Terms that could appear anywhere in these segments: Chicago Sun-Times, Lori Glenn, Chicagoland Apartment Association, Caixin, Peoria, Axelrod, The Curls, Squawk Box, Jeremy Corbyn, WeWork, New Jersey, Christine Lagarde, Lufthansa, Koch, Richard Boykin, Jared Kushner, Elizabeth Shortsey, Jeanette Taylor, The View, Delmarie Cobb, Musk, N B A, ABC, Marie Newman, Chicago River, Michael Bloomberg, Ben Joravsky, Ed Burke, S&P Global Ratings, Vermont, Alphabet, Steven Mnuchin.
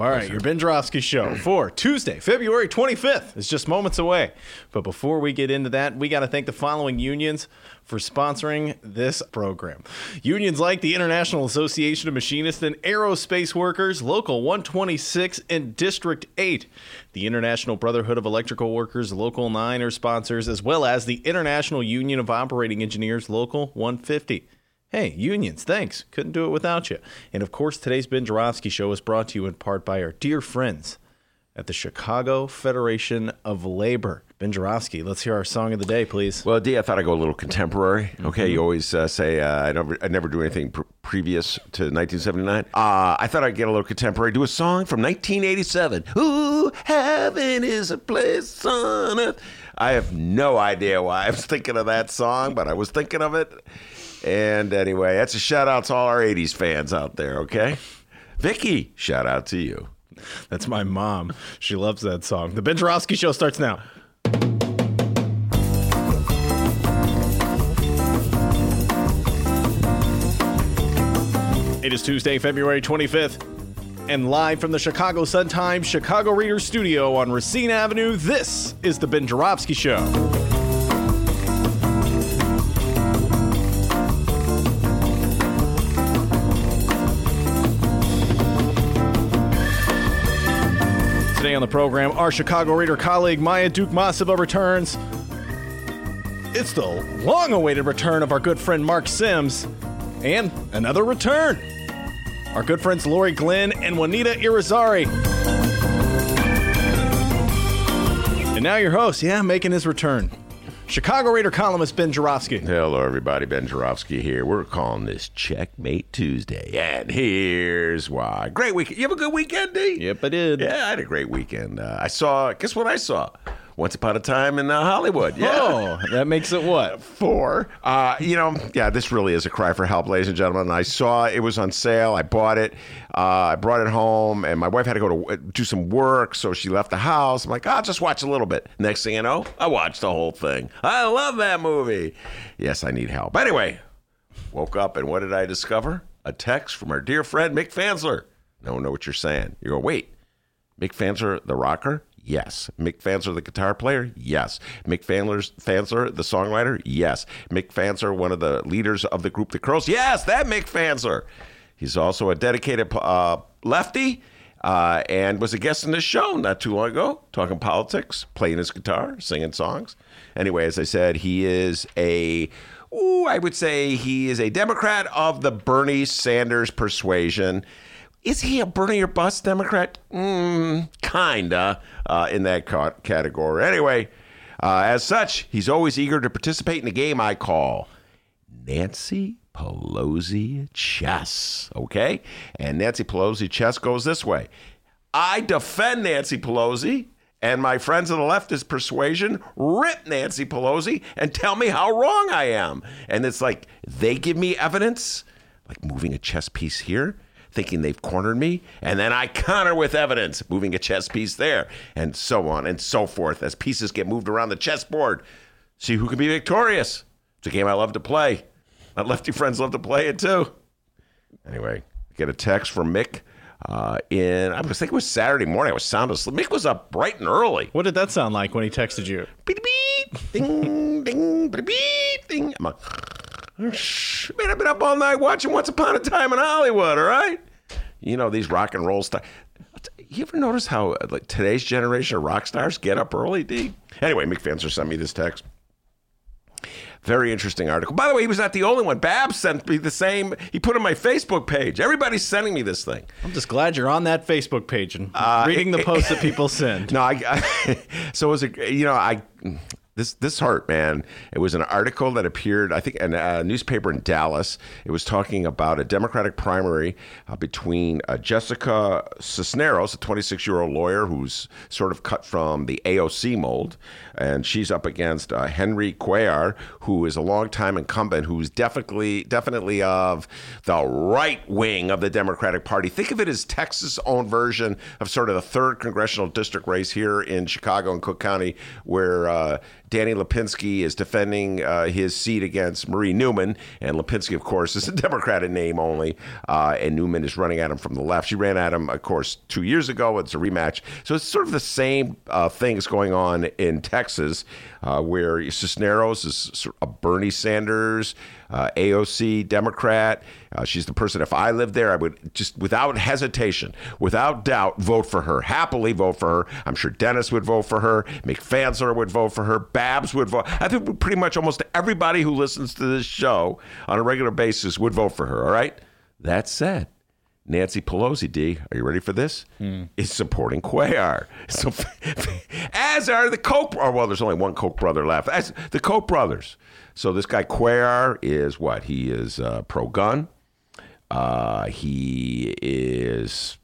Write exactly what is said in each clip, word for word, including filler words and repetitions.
All right, your Ben Joravsky show for Tuesday, February twenty-fifth is just moments away. But before we get into that, we got to thank the following unions for sponsoring this program. Unions like the International Association of Machinists and Aerospace Workers, Local one twenty-six and District eight. The International Brotherhood of Electrical Workers, Local nine, are sponsors, as well as the International Union of Operating Engineers, Local one fifty. Hey, unions, thanks. Couldn't do it without you. And, of course, today's Ben Joravsky Show is brought to you in part by our dear friends at the Chicago Federation of Labor. Ben Joravsky, let's hear our song of the day, please. Well, D, I thought I'd go a little contemporary. Okay, mm-hmm. You always uh, say, uh, I never, I never do anything pre- previous to nineteen seventy-nine. Uh, I thought I'd get a little contemporary. Do a song from nineteen eighty-seven. Ooh, heaven is a place on earth. I have no idea why I was thinking of that song, but I was thinking of it. And anyway, that's a shout out to all our eighties fans out there, okay? Vicky, shout out to you. That's my mom. She loves that song. The Ben Joravsky Show starts now. It is Tuesday, February twenty-fifth, and live from the Chicago Sun-Times, Chicago Reader studio on Racine Avenue, this is the Ben Joravsky Show. Today on the program, our Chicago Reader colleague Maya Dukmasova returns. It's the long-awaited return of our good friend Mark Sims, and another return. Our good friends Lori Glenn and Juanita Irizarry. And now your host, yeah, making his return, Chicago Reader columnist Ben Joravsky. Hello, everybody. Ben Joravsky here. We're calling this Checkmate Tuesday, and here's why. Great weekend. You have a good weekend, D? Yep, I did. Yeah, I had a great weekend. Uh, I saw, guess what I saw? Once Upon a Time in uh, Hollywood. Yeah. Oh, that makes it what? Four. Uh, you know, yeah, this really is a cry for help, ladies and gentlemen. And I saw it was on sale. I bought it. Uh, I brought it home, and my wife had to go to uh, do some work, so she left the house. I'm like, I'll just watch a little bit. Next thing you know, I watched the whole thing. I love that movie. Yes, I need help. Anyway, woke up, and what did I discover? A text from our dear friend, Mick Fanzler. No one knows what you're saying. You go, wait, Mick Fanzler, the rocker? Yes. Mick Fanzler, the guitar player? Yes. Mick Fanzler, the songwriter? Yes. Mick Fanzler, one of the leaders of the group The Curls? Yes, that Mick Fanzler. He's also a dedicated uh, lefty uh, and was a guest in this show not too long ago, talking politics, playing his guitar, singing songs. Anyway, as I said, he is a... Ooh, I would say he is a Democrat of the Bernie Sanders persuasion. Is he a Bernie or bust Democrat? Mm, kinda uh, in that ca- category. Anyway, uh, as such, he's always eager to participate in a game I call Nancy Pelosi Chess. Okay? And Nancy Pelosi Chess goes this way. I defend Nancy Pelosi, and my friends of the leftist persuasion rip Nancy Pelosi and tell me how wrong I am. And it's like they give me evidence, like moving a chess piece here, thinking they've cornered me, and then I counter with evidence, moving a chess piece there, and so on and so forth as pieces get moved around the chessboard. See who can be victorious. It's a game I love to play. My lefty friends love to play it too. Anyway, I get a text from Mick uh, in, I was thinking it was Saturday morning. I was sound asleep. Mick was up bright and early. What did that sound like when he texted you? Beep, beep, ding, ding, beep, ding. I'm like, man, I've been up all night watching Once Upon a Time in Hollywood, all right? You know, these rock and roll stars. You ever notice how like today's generation of rock stars get up early, D? Anyway, Mick Fanzler sent me this text. Very interesting article. By the way, he was not the only one. Bab sent me the same. He put it on my Facebook page. Everybody's sending me this thing. I'm just glad you're on that Facebook page and uh, reading it, the posts it, that people send. No, I, I so it was a, you know, I... This this hurt, man. It was an article that appeared, I think, in a newspaper in Dallas. It was talking about a Democratic primary uh, between uh, Jessica Cisneros, a twenty-six-year-old lawyer who's sort of cut from the A O C mold, and she's up against uh, Henry Cuellar, who is a longtime incumbent who's definitely definitely of the right wing of the Democratic Party. Think of it as Texas' own version of sort of the third congressional district race here in Chicago and Cook County, where uh, Danny Lipinski is defending uh, his seat against Marie Newman. And Lipinski, of course, is a Democrat in name only. Uh, and Newman is running at him from the left. She ran at him, of course, two years ago. It's a rematch. So it's sort of the same uh, things going on in Texas, uh, where Cisneros is a Bernie Sanders, uh, A O C Democrat. Uh, she's the person, if I lived there, I would just, without hesitation, without doubt, vote for her. Happily vote for her. I'm sure Dennis would vote for her. Mick Fanzler would vote for her. Babs would vote. I think pretty much almost everybody who listens to this show on a regular basis would vote for her, all right? That said, Nancy Pelosi, D, are you ready for this? Hmm. Is supporting Cuellar. So, as are the Koch brothers. Well, there's only one Koch brother left. As the Koch brothers. So this guy Cuellar is what? He is uh, pro-gun. Uh, he is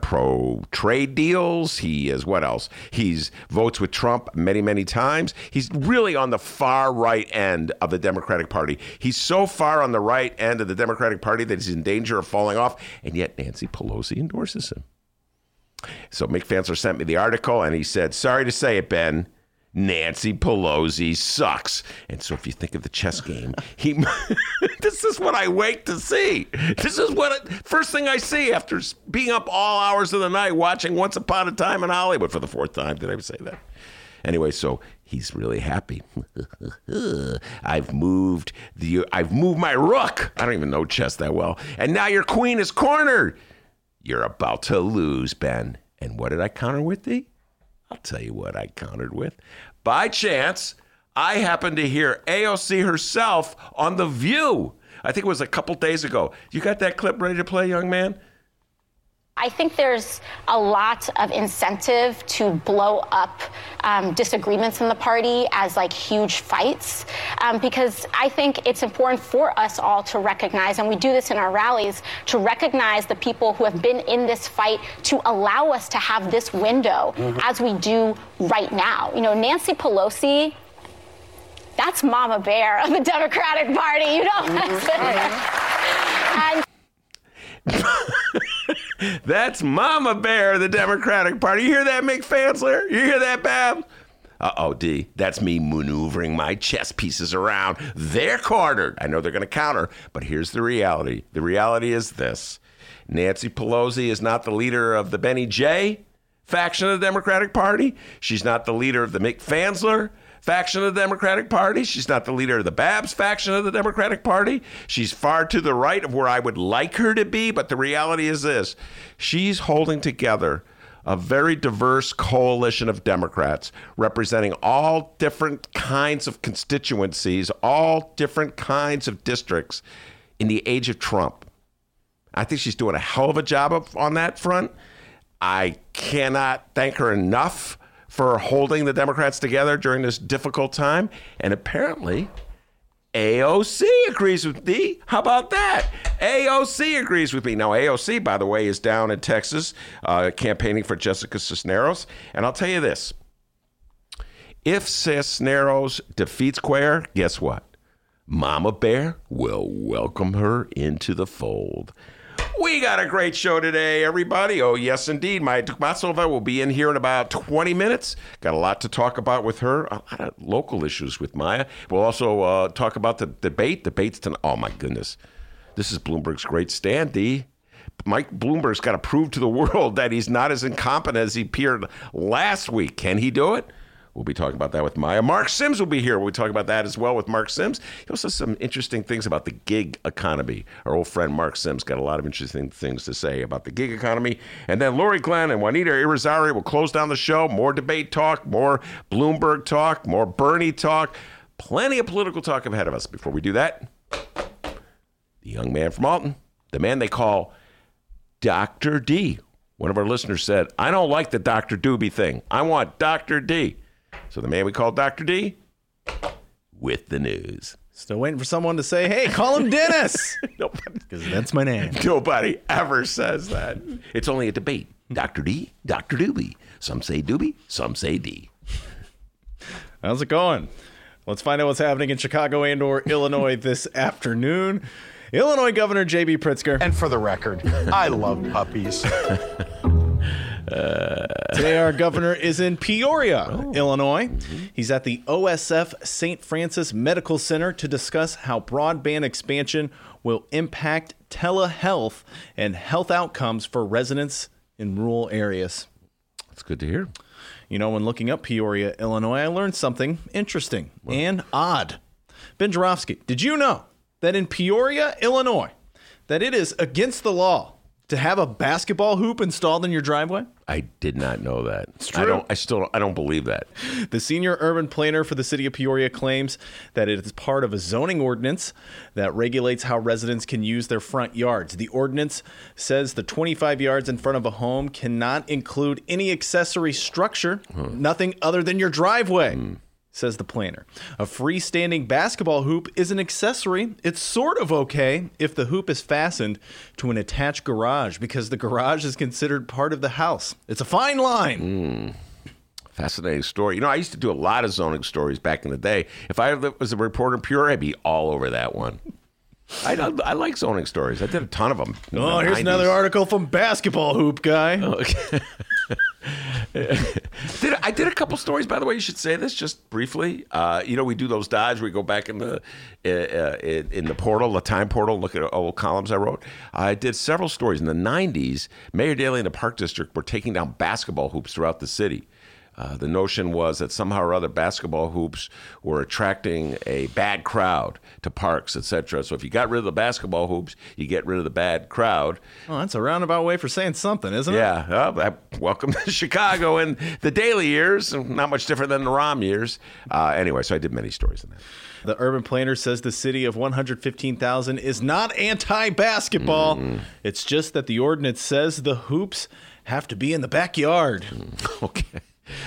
pro trade deals. He is what else? He's votes with Trump many, many times. He's really on the far right end of the Democratic Party. He's so far on the right end of the Democratic Party that he's in danger of falling off. And yet Nancy Pelosi endorses him. So Mick Fanzler sent me the article and he said, sorry to say it, Ben, Nancy Pelosi sucks. And so if you think of the chess game, he this is what I wake to see. This is what it, first thing I see after being up all hours of the night watching Once Upon a Time in Hollywood for the fourth time. Did I ever say that? Anyway, so he's really happy. I've moved the I've moved my rook. I don't even know chess that well. And now your queen is cornered. You're about to lose, Ben. And what did I counter with thee? I'll tell you what I countered with. By chance, I happened to hear A O C herself on The View. I think it was a couple days ago. You got that clip ready to play, young man? I think there's a lot of incentive to blow up um, disagreements in the party as like huge fights, um, because I think it's important for us all to recognize, and we do this in our rallies, to recognize the people who have been in this fight to allow us to have this window mm-hmm. as we do right now. You know, Nancy Pelosi, that's Mama Bear of the Democratic Party, you know. Mm-hmm. and- That's Mama Bear, the Democratic Party. You hear that, Mick Fanzler? You hear that, Bab? Uh-oh, D. That's me maneuvering my chess pieces around. They're cornered. I know they're going to counter, but here's the reality. The reality is this. Nancy Pelosi is not the leader of the Benny J faction of the Democratic Party. She's not the leader of the Mick Fanzler faction of the Democratic Party. She's not the leader of the Babs faction of the Democratic Party. She's far to the right of where I would like her to be. But the reality is this. She's holding together a very diverse coalition of Democrats representing all different kinds of constituencies, all different kinds of districts in the age of Trump. I think she's doing a hell of a job on that front. I cannot thank her enough for holding the Democrats together during this difficult time. And apparently, A O C agrees with me. How about that? A O C agrees with me. Now, A O C, by the way, is down in Texas uh, campaigning for Jessica Cisneros. And I'll tell you this. If Cisneros defeats Cuellar, guess what? Mama Bear will welcome her into the fold. We got a great show today, everybody. Oh, yes, indeed. Maya Dukmasova will be in here in about twenty minutes. Got a lot to talk about with her. A lot of local issues with Maya. We'll also uh, talk about the debate. Debates tonight. Oh, my goodness. This is Bloomberg's great standee. Mike Bloomberg's got to prove to the world that he's not as incompetent as he appeared last week. Can he do it? We'll be talking about that with Maya. Mark Sims will be here. We'll talk about that as well with Mark Sims. He also has some interesting things about the gig economy. Our old friend Mark Sims got a lot of interesting things to say about the gig economy. And then Lori Glenn and Juanita Irizarry will close down the show. More debate talk, more Bloomberg talk, more Bernie talk. Plenty of political talk ahead of us. Before we do that, the young man from Alton, the man they call Doctor D. One of our listeners said, I don't like the Doctor Doobie thing. I want Doctor D. So the man we call Doctor D with the news. Still waiting for someone to say, hey, call him Dennis. Nobody. Because that's my name. Nobody ever says that. It's only a debate. Doctor D, Doctor Doobie. Some say Doobie, some say D. How's it going? Let's find out what's happening in Chicago and or Illinois this afternoon. Illinois Governor J B Pritzker. And for the record, I love puppies. Uh, Today our governor is in Peoria, oh. Illinois. Mm-hmm. He's at the O S F Saint Francis Medical Center to discuss how broadband expansion will impact telehealth and health outcomes for residents in rural areas. That's good to hear. You know, when looking up Peoria, Illinois, I learned something interesting well. and odd. Ben Joravsky, did you know that in Peoria, Illinois, that it is against the law to have a basketball hoop installed in your driveway? I did not know that. It's true. I don't, I still don't, I don't believe that. The senior urban planner for the city of Peoria claims that it is part of a zoning ordinance that regulates how residents can use their front yards. The ordinance says the twenty-five yards in front of a home cannot include any accessory structure, huh. nothing other than your driveway. Hmm. Says the planner. A freestanding basketball hoop is an accessory. It's sort of okay if the hoop is fastened to an attached garage because the garage is considered part of the house. It's a fine line. Mm. Fascinating story. You know, I used to do a lot of zoning stories back in the day. If I was a reporter in Peoria, I'd be all over that one. I, I like zoning stories. I did a ton of them. Oh, the here's nineties. Another article from Basketball Hoop Guy. Oh, okay. did, I did a couple stories, by the way. You should say this just briefly. Uh, you know, we do those dives where we go back in the uh, in, in the portal, the time portal, look at old columns I wrote. I did several stories in the nineties. Mayor Daley and the Park District were taking down basketball hoops throughout the city. Uh, the notion was that somehow or other basketball hoops were attracting a bad crowd to parks, et cetera. So if you got rid of the basketball hoops, you get rid of the bad crowd. Well, that's a roundabout way for saying something, isn't yeah. it? Yeah. Uh, welcome to Chicago and the Daley years. Not much different than the Rahm years. Uh, anyway, so I did many stories in that. The urban planner says the city of one hundred fifteen thousand is not anti-basketball. Mm. It's just that the ordinance says the hoops have to be in the backyard. Mm. Okay.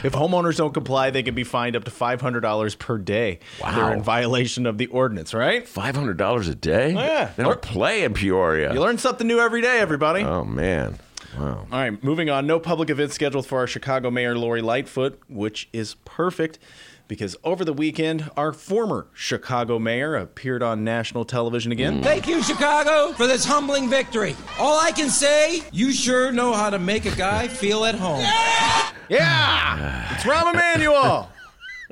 If homeowners don't comply, they can be fined up to five hundred dollars per day. Wow. They're in violation of the ordinance, right? five hundred dollars a day? Oh, yeah. They don't play in Peoria. You learn something new every day, everybody. Oh, man. Wow. All right, moving on. No public events scheduled for our Chicago Mayor Lori Lightfoot, which is perfect because over the weekend, our former Chicago mayor appeared on national television again. Mm. Thank you, Chicago, for this humbling victory. All I can say, you sure know how to make a guy feel at home. Yeah! Yeah, it's Rahm Emanuel,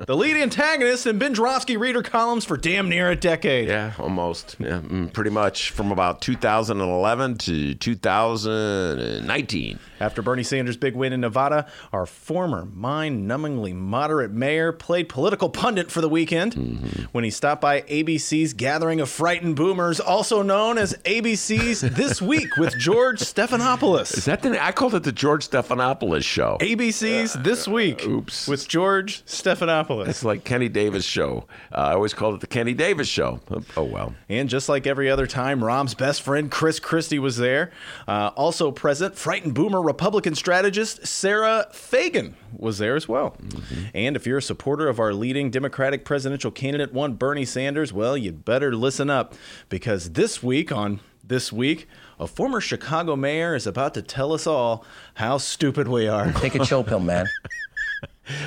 the lead antagonist in Ben Joravsky Reader columns for damn near a decade. Yeah, almost. Yeah, pretty much from about two thousand eleven to two thousand nineteen. After Bernie Sanders' big win in Nevada, our former mind-numbingly moderate mayor played political pundit for the weekend mm-hmm. when he stopped by A B C's Gathering of Frightened Boomers, also known as A B C's This Week with George Stephanopoulos. Is that the name? I called it the George Stephanopoulos Show. A B C's uh, This Week uh, oops. with George Stephanopoulos. It's like Kenny Davis Show. Uh, I always called it the Kenny Davis Show. Oh, well. And just like every other time, Rahm's best friend, Chris Christie, was there. Uh, also present, Frightened Boomer Republican strategist Sarah Fagan was there as well. Mm-hmm. And if you're a supporter of our leading Democratic presidential candidate, one Bernie Sanders, well, you'd better listen up because this week on This Week, a former Chicago mayor is about to tell us all how stupid we are. Take a chill pill, man.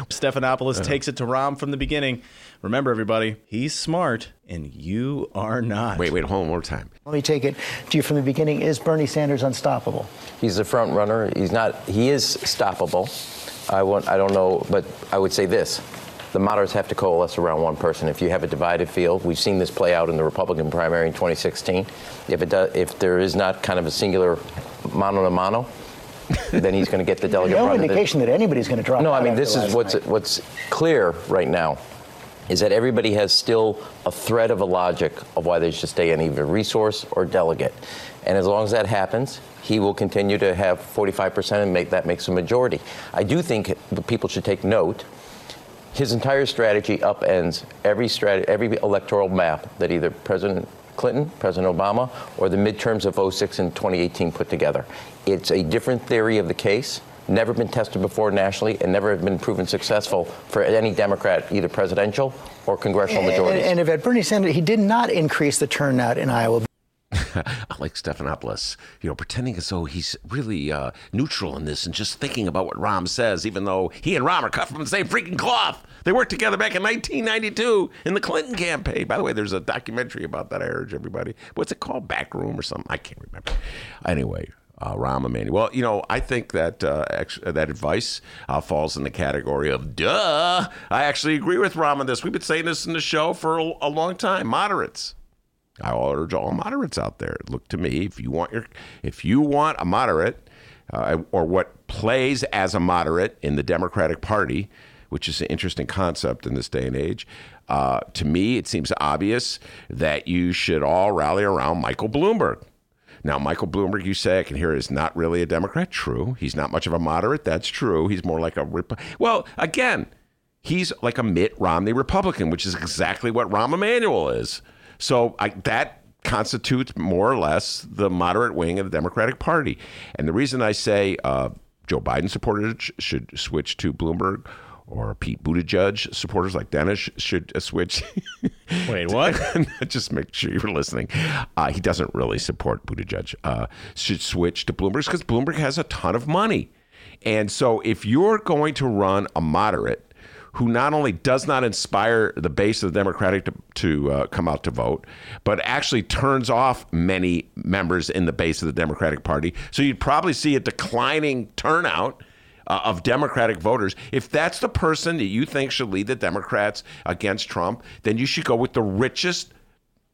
Stephanopoulos uh-huh. takes it to Rahm from the beginning. Remember, everybody, he's smart and you are not. Wait, wait, hold on, one more time. Let me take it to you from the beginning. Is Bernie Sanders unstoppable? He's the front runner. He's not. He is stoppable. I won't, I don't know, but I would say this. The moderates have to coalesce around one person. If you have a divided field, we've seen this play out in the Republican primary in twenty sixteen. If it does, if there is not kind of a singular mano a mano, then he's going to get the delegate. No indication that anybody's going to drop. No, I mean, this is what's night. what's clear right now is that everybody has still a thread of a logic of why they should stay in either resource or delegate. And as long as that happens, he will continue to have forty-five percent and make that makes a majority. I do think the people should take note. His entire strategy upends every strategy, every electoral map that either President Clinton, President Obama, or the midterms of oh six and twenty eighteen put together. It's a different theory of the case. never been tested before nationally and never have been proven successful for any Democrat, either presidential or congressional majorities. And, and, and if at Bernie Sanders, he did not increase the turnout in Iowa. I like Stephanopoulos, you know, pretending as though he's really uh, neutral in this and just thinking about what Rahm says, even though he and Rahm are cut from the same freaking cloth. They worked together back in nineteen ninety-two in the Clinton campaign. By the way, there's a documentary about that. I urge everybody. What's it called? Backroom or something? I can't remember. Anyway. Uh, Rahm Emanuel. Well, you know, I think that uh, ex- that advice uh, falls in the category of duh. I actually agree with Rahm on this. We've been saying this in the show for a, a long time. Moderates. I urge all moderates out there. Look to me. If you want your, if you want a moderate, uh, or what plays as a moderate in the Democratic Party, which is an interesting concept in this day and age. Uh, to me, it seems obvious that you should all rally around Michael Bloomberg. Now, Michael Bloomberg, you say, I can hear, is not really a Democrat. True. He's not much of a moderate. That's true. He's more like a Rep- well, again, he's like a Mitt Romney Republican, which is exactly what Rahm Emanuel is. So I, that constitutes more or less the moderate wing of the Democratic Party. And the reason I say uh, Joe Biden supporters should switch to Bloomberg, or Pete Buttigieg supporters like Dennis should switch. Wait, what? Just make sure you're listening. Uh, he doesn't really support Buttigieg. Uh, should switch to Bloomberg because Bloomberg has a ton of money. And so if you're going to run a moderate who not only does not inspire the base of the Democratic to, to uh, come out to vote, but actually turns off many members in the base of the Democratic Party. So you'd probably see a declining turnout Uh, of Democratic voters. If that's the person that you think should lead the Democrats against Trump, then you should go with the richest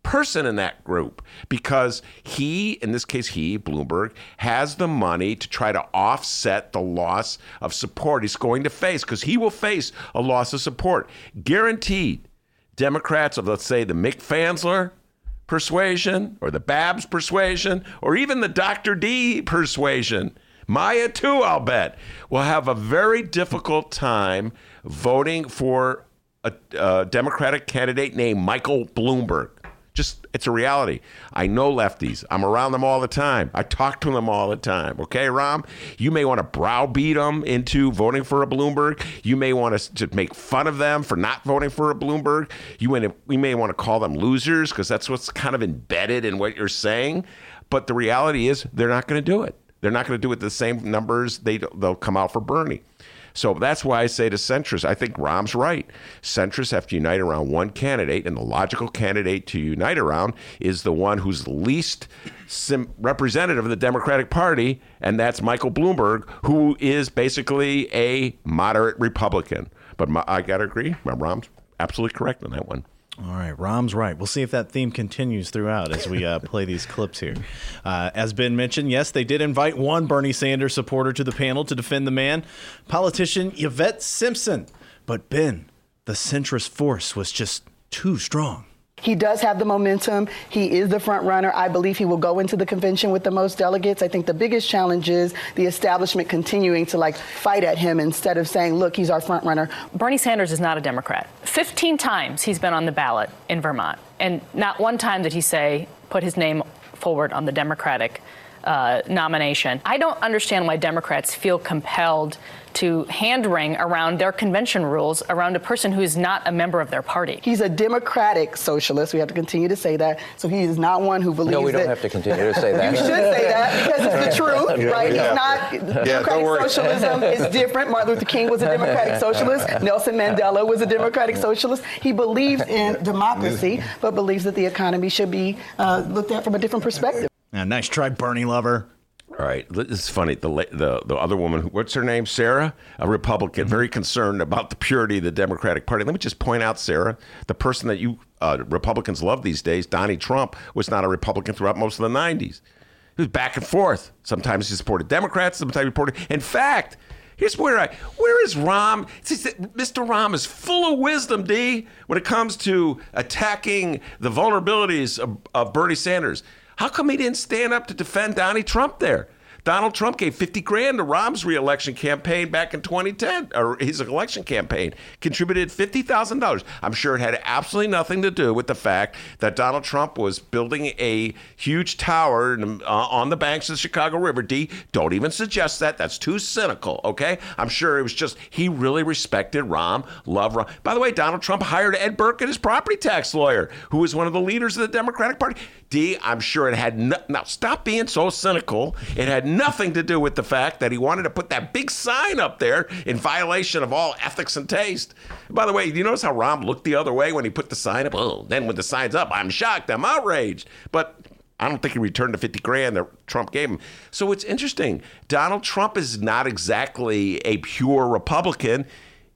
person in that group, because he, in this case, he, Bloomberg, has the money to try to offset the loss of support he's going to face, because he will face a loss of support. Guaranteed, Democrats of, let's say, the Mick Fanzler persuasion or the Babs persuasion or even the Doctor D persuasion, Maya, too, I'll bet, will have a very difficult time voting for a, a Democratic candidate named Michael Bloomberg. Just, it's a reality. I know lefties. I'm around them all the time. I talk to them all the time. Okay, Rahm? You may want to browbeat them into voting for a Bloomberg. You may want to make fun of them for not voting for a Bloomberg. You may, you may want to call them losers, because that's what's kind of embedded in what you're saying. But the reality is they're not going to do it. They're not going to do it the same numbers. They, they'll come out for Bernie. So that's why I say to centrists, I think Rahm's right. Centrists have to unite around one candidate, and the logical candidate to unite around is the one who's least sim- representative of the Democratic Party, and that's Michael Bloomberg, who is basically a moderate Republican. But my, I got to agree, my Rahm's absolutely correct on that one. All right, Rahm's right. We'll see if that theme continues throughout as we uh, play these clips here. Uh, as Ben mentioned, yes, they did invite one Bernie Sanders supporter to the panel to defend the man, politician Yvette Simpson. But Ben, the centrist force was just too strong. He does have the momentum. He is the front runner. I believe he will go into the convention with the most delegates. I think the biggest challenge is the establishment continuing to like fight at him instead of saying, look, he's our front runner. Bernie Sanders is not a Democrat. fifteen times he's been on the ballot in Vermont, and not one time did he say put his name forward on the Democratic uh, nomination. I don't understand why Democrats feel compelled to hand-wring around their convention rules around a person who is not a member of their party. He's a democratic socialist. We have to continue to say that. So he is not one who believes that. No, we don't that. have to continue to say that. You should say that, because it's the truth, right? Yeah. He's not. Yeah, democratic socialism is different. Martin Luther King was a democratic socialist. Nelson Mandela was a democratic socialist. He believes in democracy, but believes that the economy should be uh, looked at from a different perspective. Now, nice try, Bernie lover. All right. This is funny. The, the the other woman, what's her name? Sarah, a Republican, very concerned about the purity of the Democratic Party. Let me just point out, Sarah, the person that you uh, Republicans love these days, Donald Trump, was not a Republican throughout most of the nineties. He was back and forth. Sometimes he supported Democrats, sometimes he supported. In fact, here's where I where is Rahm? Mister Rahm is full of wisdom, D, when it comes to attacking the vulnerabilities of, of Bernie Sanders. How come he didn't stand up to defend Donnie Trump there? Donald Trump gave fifty grand to Rahm's re-election campaign back in twenty ten, or his election campaign, contributed fifty thousand dollars. I'm sure it had absolutely nothing to do with the fact that Donald Trump was building a huge tower in, uh, on the banks of the Chicago River. D, don't even suggest that. That's too cynical, okay? I'm sure it was just he really respected Rahm, loved Rahm. By the way, Donald Trump hired Ed Burke as his property tax lawyer, who was one of the leaders of the Democratic Party. D, I'm sure it had no, now stop being so cynical. It had nothing to do with the fact that he wanted to put that big sign up there in violation of all ethics and taste. By the way, you notice how Rahm looked the other way when he put the sign up? Oh, then when the sign's up, I'm shocked, I'm outraged. But I don't think he returned the fifty grand that Trump gave him. So it's interesting. Donald Trump is not exactly a pure Republican,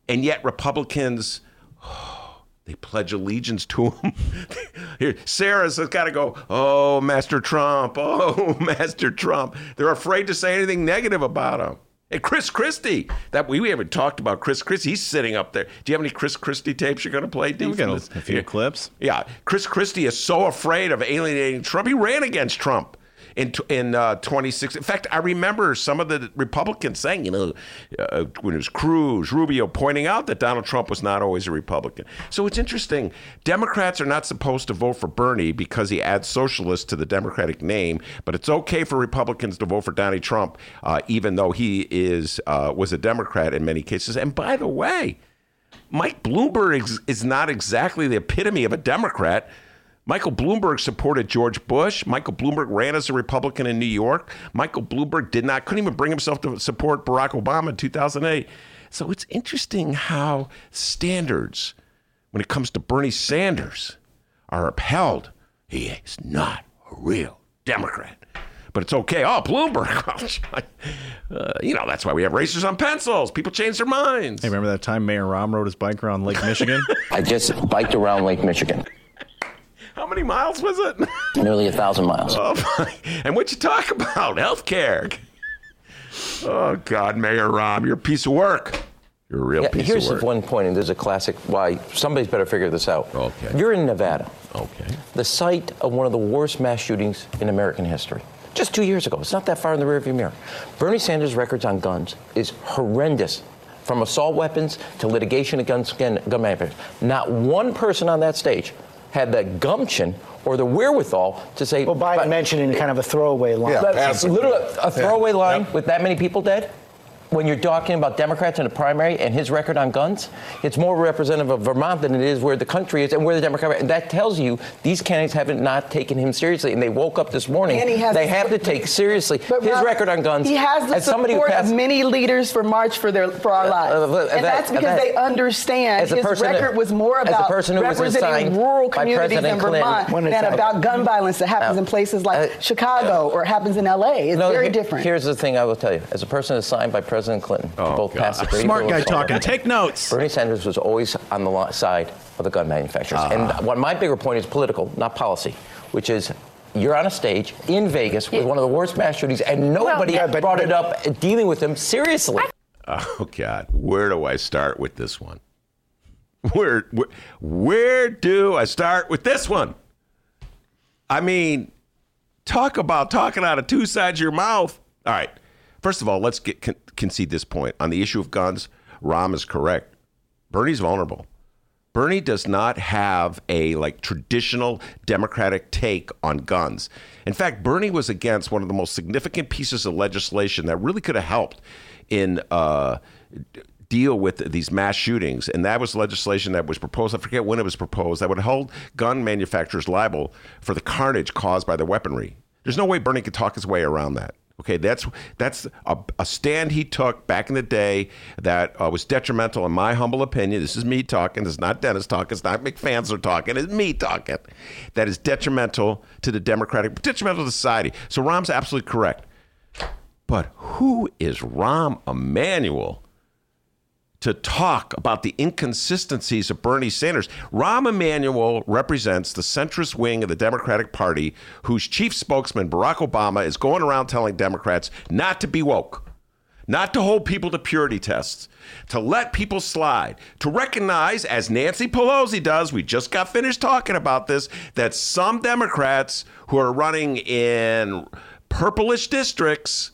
and yet Republicans, oh, they pledge allegiance to him. Here, Sarah's got to go, oh, Master Trump, oh, Master Trump. They're afraid to say anything negative about him. And Chris Christie, that we, we haven't talked about Chris Christie. He's sitting up there. Do you have any Chris Christie tapes you're going to play? D, we got a few yeah. clips. Yeah, Chris Christie is so afraid of alienating Trump. He ran against Trump in in uh, twenty sixteen. In fact, I remember some of the Republicans saying, you know, uh, when it was Cruz, Rubio, pointing out that Donald Trump was not always a Republican. So it's interesting. Democrats are not supposed to vote for Bernie because he adds socialist to the Democratic name, but it's okay for Republicans to vote for Donald Trump, uh, even though he is uh, was a Democrat in many cases. And by the way, Mike Bloomberg is, is not exactly the epitome of a Democrat. Michael Bloomberg supported George Bush. Michael Bloomberg ran as a Republican in New York. Michael Bloomberg did not, couldn't even bring himself to support Barack Obama in two thousand eight. So it's interesting how standards, when it comes to Bernie Sanders, are upheld. He is not a real Democrat. But it's okay. Oh, Bloomberg. uh, you know, that's why we have racers on pencils. People change their minds. Hey, remember that time Mayor Rahm rode his bike around Lake Michigan? I just biked around Lake Michigan. How many miles was it? Nearly a thousand miles. Oh my. And what you talk about? Healthcare. Oh God, Mayor Rahm, you're a piece of work. You're a real yeah, piece of work. Here's one point, and there's a classic why somebody's better figure this out. Okay. You're in Nevada. Okay. The site of one of the worst mass shootings in American history. Just two years ago. It's not that far in the rearview mirror. Bernie Sanders' records on guns is horrendous. From assault weapons to litigation against gun manufacturers. Not one person on that stage had the gumption or the wherewithal to say... Well, Biden but, mentioned in kind of a throwaway line. Yeah, it's literally a throwaway yeah. line yep. with that many people dead. When you're talking about Democrats in the primary and his record on guns, it's more representative of Vermont than it is where the country is and where the Democrat... And that tells you these candidates haven't not taken him seriously. And they woke up this morning. And he has they have to take seriously his Rob, record on guns. He has the support passed, of many leaders for March for, their, for our lives. Uh, uh, uh, and that, that's because uh, that, they understand his record that, was more about representing rural communities in Vermont Clinton, than uh, about gun violence that happens uh, in places like uh, Chicago uh, or happens in L A. It's no, very here, different. Here's the thing I will tell you. As a person assigned by President Clinton, oh, both pass the smart guy talking. Take notes. Bernie Sanders was always on the side of the gun manufacturers. Uh-huh. And what my bigger point is political, not policy, which is you're on a stage in Vegas with yeah. one of the worst mass shootings, and nobody well, yeah, but, brought but, it up dealing with them seriously. Oh God, where do I start with this one? Where, where, where do I start with this one? I mean, talk about talking out of two sides of your mouth. All right. First of all, let's get, con- concede this point. On the issue of guns, Rahm is correct. Bernie's vulnerable. Bernie does not have a like traditional Democratic take on guns. In fact, Bernie was against one of the most significant pieces of legislation that really could have helped in uh, deal with these mass shootings. And that was legislation that was proposed. I forget when it was proposed. That would hold gun manufacturers liable for the carnage caused by their weaponry. There's no way Bernie could talk his way around that. Okay, that's that's a, a stand he took back in the day that uh, was detrimental, in my humble opinion. This is me talking. This is not Dennis talking. It's not Mick Fanzler talking. It's me talking. That is detrimental to the Democratic, detrimental to society. So Rahm's absolutely correct. But who is Rahm Emanuel to talk about the inconsistencies of Bernie Sanders? Rahm Emanuel represents the centrist wing of the Democratic Party, whose chief spokesman, Barack Obama, is going around telling Democrats not to be woke, not to hold people to purity tests, to let people slide, to recognize, as Nancy Pelosi does, we just got finished talking about this, that some Democrats who are running in purplish districts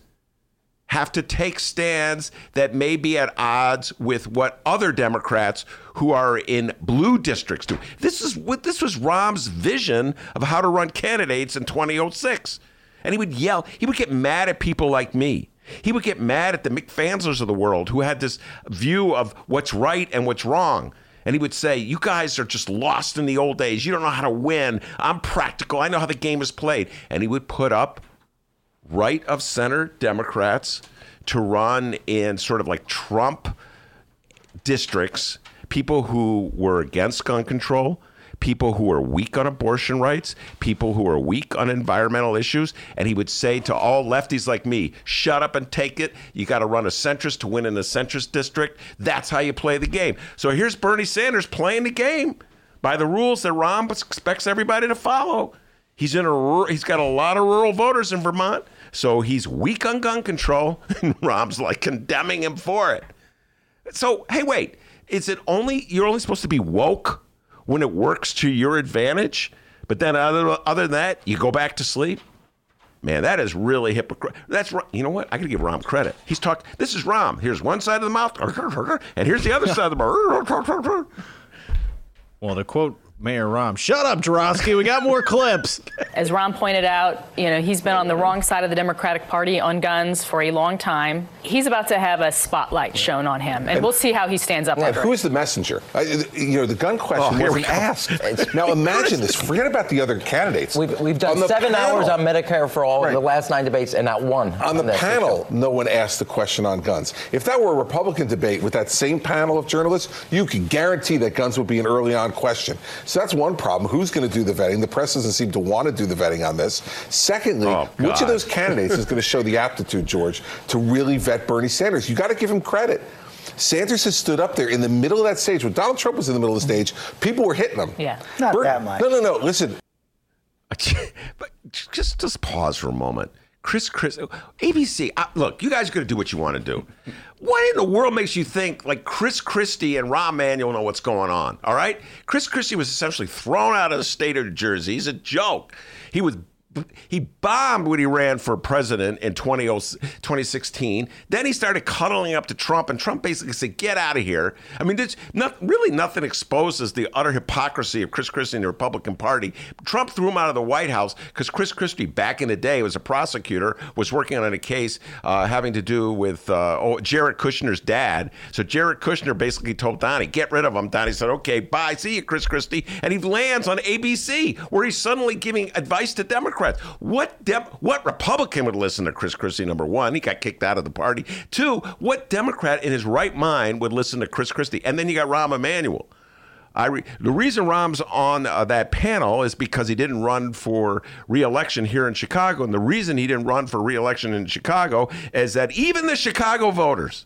have to take stands that may be at odds with what other Democrats who are in blue districts do. This is what this was Rahm's vision of how to run candidates in twenty oh six. And he would yell. He would get mad at people like me. He would get mad at the Mick Fanzlers of the world who had this view of what's right and what's wrong. And he would say, you guys are just lost in the old days. You don't know how to win. I'm practical. I know how the game is played. And he would put up right of center Democrats to run in sort of like Trump districts, people who were against gun control, people who are weak on abortion rights, people who are weak on environmental issues. And he would say to all lefties like me, shut up and take it. You got to run a centrist to win in a centrist district. That's how you play the game. So here's Bernie Sanders playing the game by the rules that Rahm expects everybody to follow. He's in a, he's got a lot of rural voters in Vermont, so he's weak on gun control. And Rahm's like condemning him for it. So, hey, wait, is it only, you're only supposed to be woke when it works to your advantage, but then other, other than that, you go back to sleep? Man, that is really hypocritical. That's, you know what? I got to give Rahm credit. He's talking, this is Rahm. Here's one side of the mouth, and here's the other side of the mouth. Well, to quote Mayor Rahm, shut up, Joravsky, we got more clips. As Rahm pointed out, you know, he's been on the wrong side of the Democratic Party on guns for a long time. He's about to have a spotlight shown on him, and, and we'll see how he stands up. Yeah, who is the messenger? I, you know, the gun question oh, wasn't asked. Now imagine this. Forget about the other candidates. We've, we've done seven panel. hours on Medicare for all right. the last nine debates, and not one. On, on the panel, issue. No one asked the question on guns. If that were a Republican debate with that same panel of journalists, you could guarantee that guns would be an early-on question. So that's one problem. Who's going to do the vetting? The press doesn't seem to want to do the vetting on this. Secondly, oh, which of those candidates is going to show the aptitude, George, to really vet Bernie Sanders? You got to give him credit. Sanders has stood up there in the middle of that stage. When Donald Trump was in the middle of the stage, people were hitting him. Yeah, not Bernie, that much. No, no, no. Listen. But just, just pause for a moment. Chris, Chris, A B C, uh, look, you guys are going to do what you want to do. What in the world makes you think like Chris Christie and Rahm Emanuel know what's going on? All right. Chris Christie was essentially thrown out of the state of New Jersey. He's a joke. He was he bombed when he ran for president in twenty sixteen. Then he started cuddling up to Trump, and Trump basically said, get out of here. I mean, there's not, really nothing exposes the utter hypocrisy of Chris Christie and the Republican Party. Trump threw him out of the White House because Chris Christie, back in the day, was a prosecutor, was working on a case uh, having to do with uh, oh, Jared Kushner's dad. So Jared Kushner basically told Donnie, get rid of him. Donnie said, okay, bye, see you, Chris Christie. And he lands on A B C, where he's suddenly giving advice to Democrats. What Dem- what Republican would listen to Chris Christie, number one? He got kicked out of the party. Two, what Democrat in his right mind would listen to Chris Christie? And then you got Rahm Emanuel. I re- the reason Rahm's on uh, that panel is because he didn't run for re-election here in Chicago. And the reason he didn't run for re-election in Chicago is that even the Chicago voters...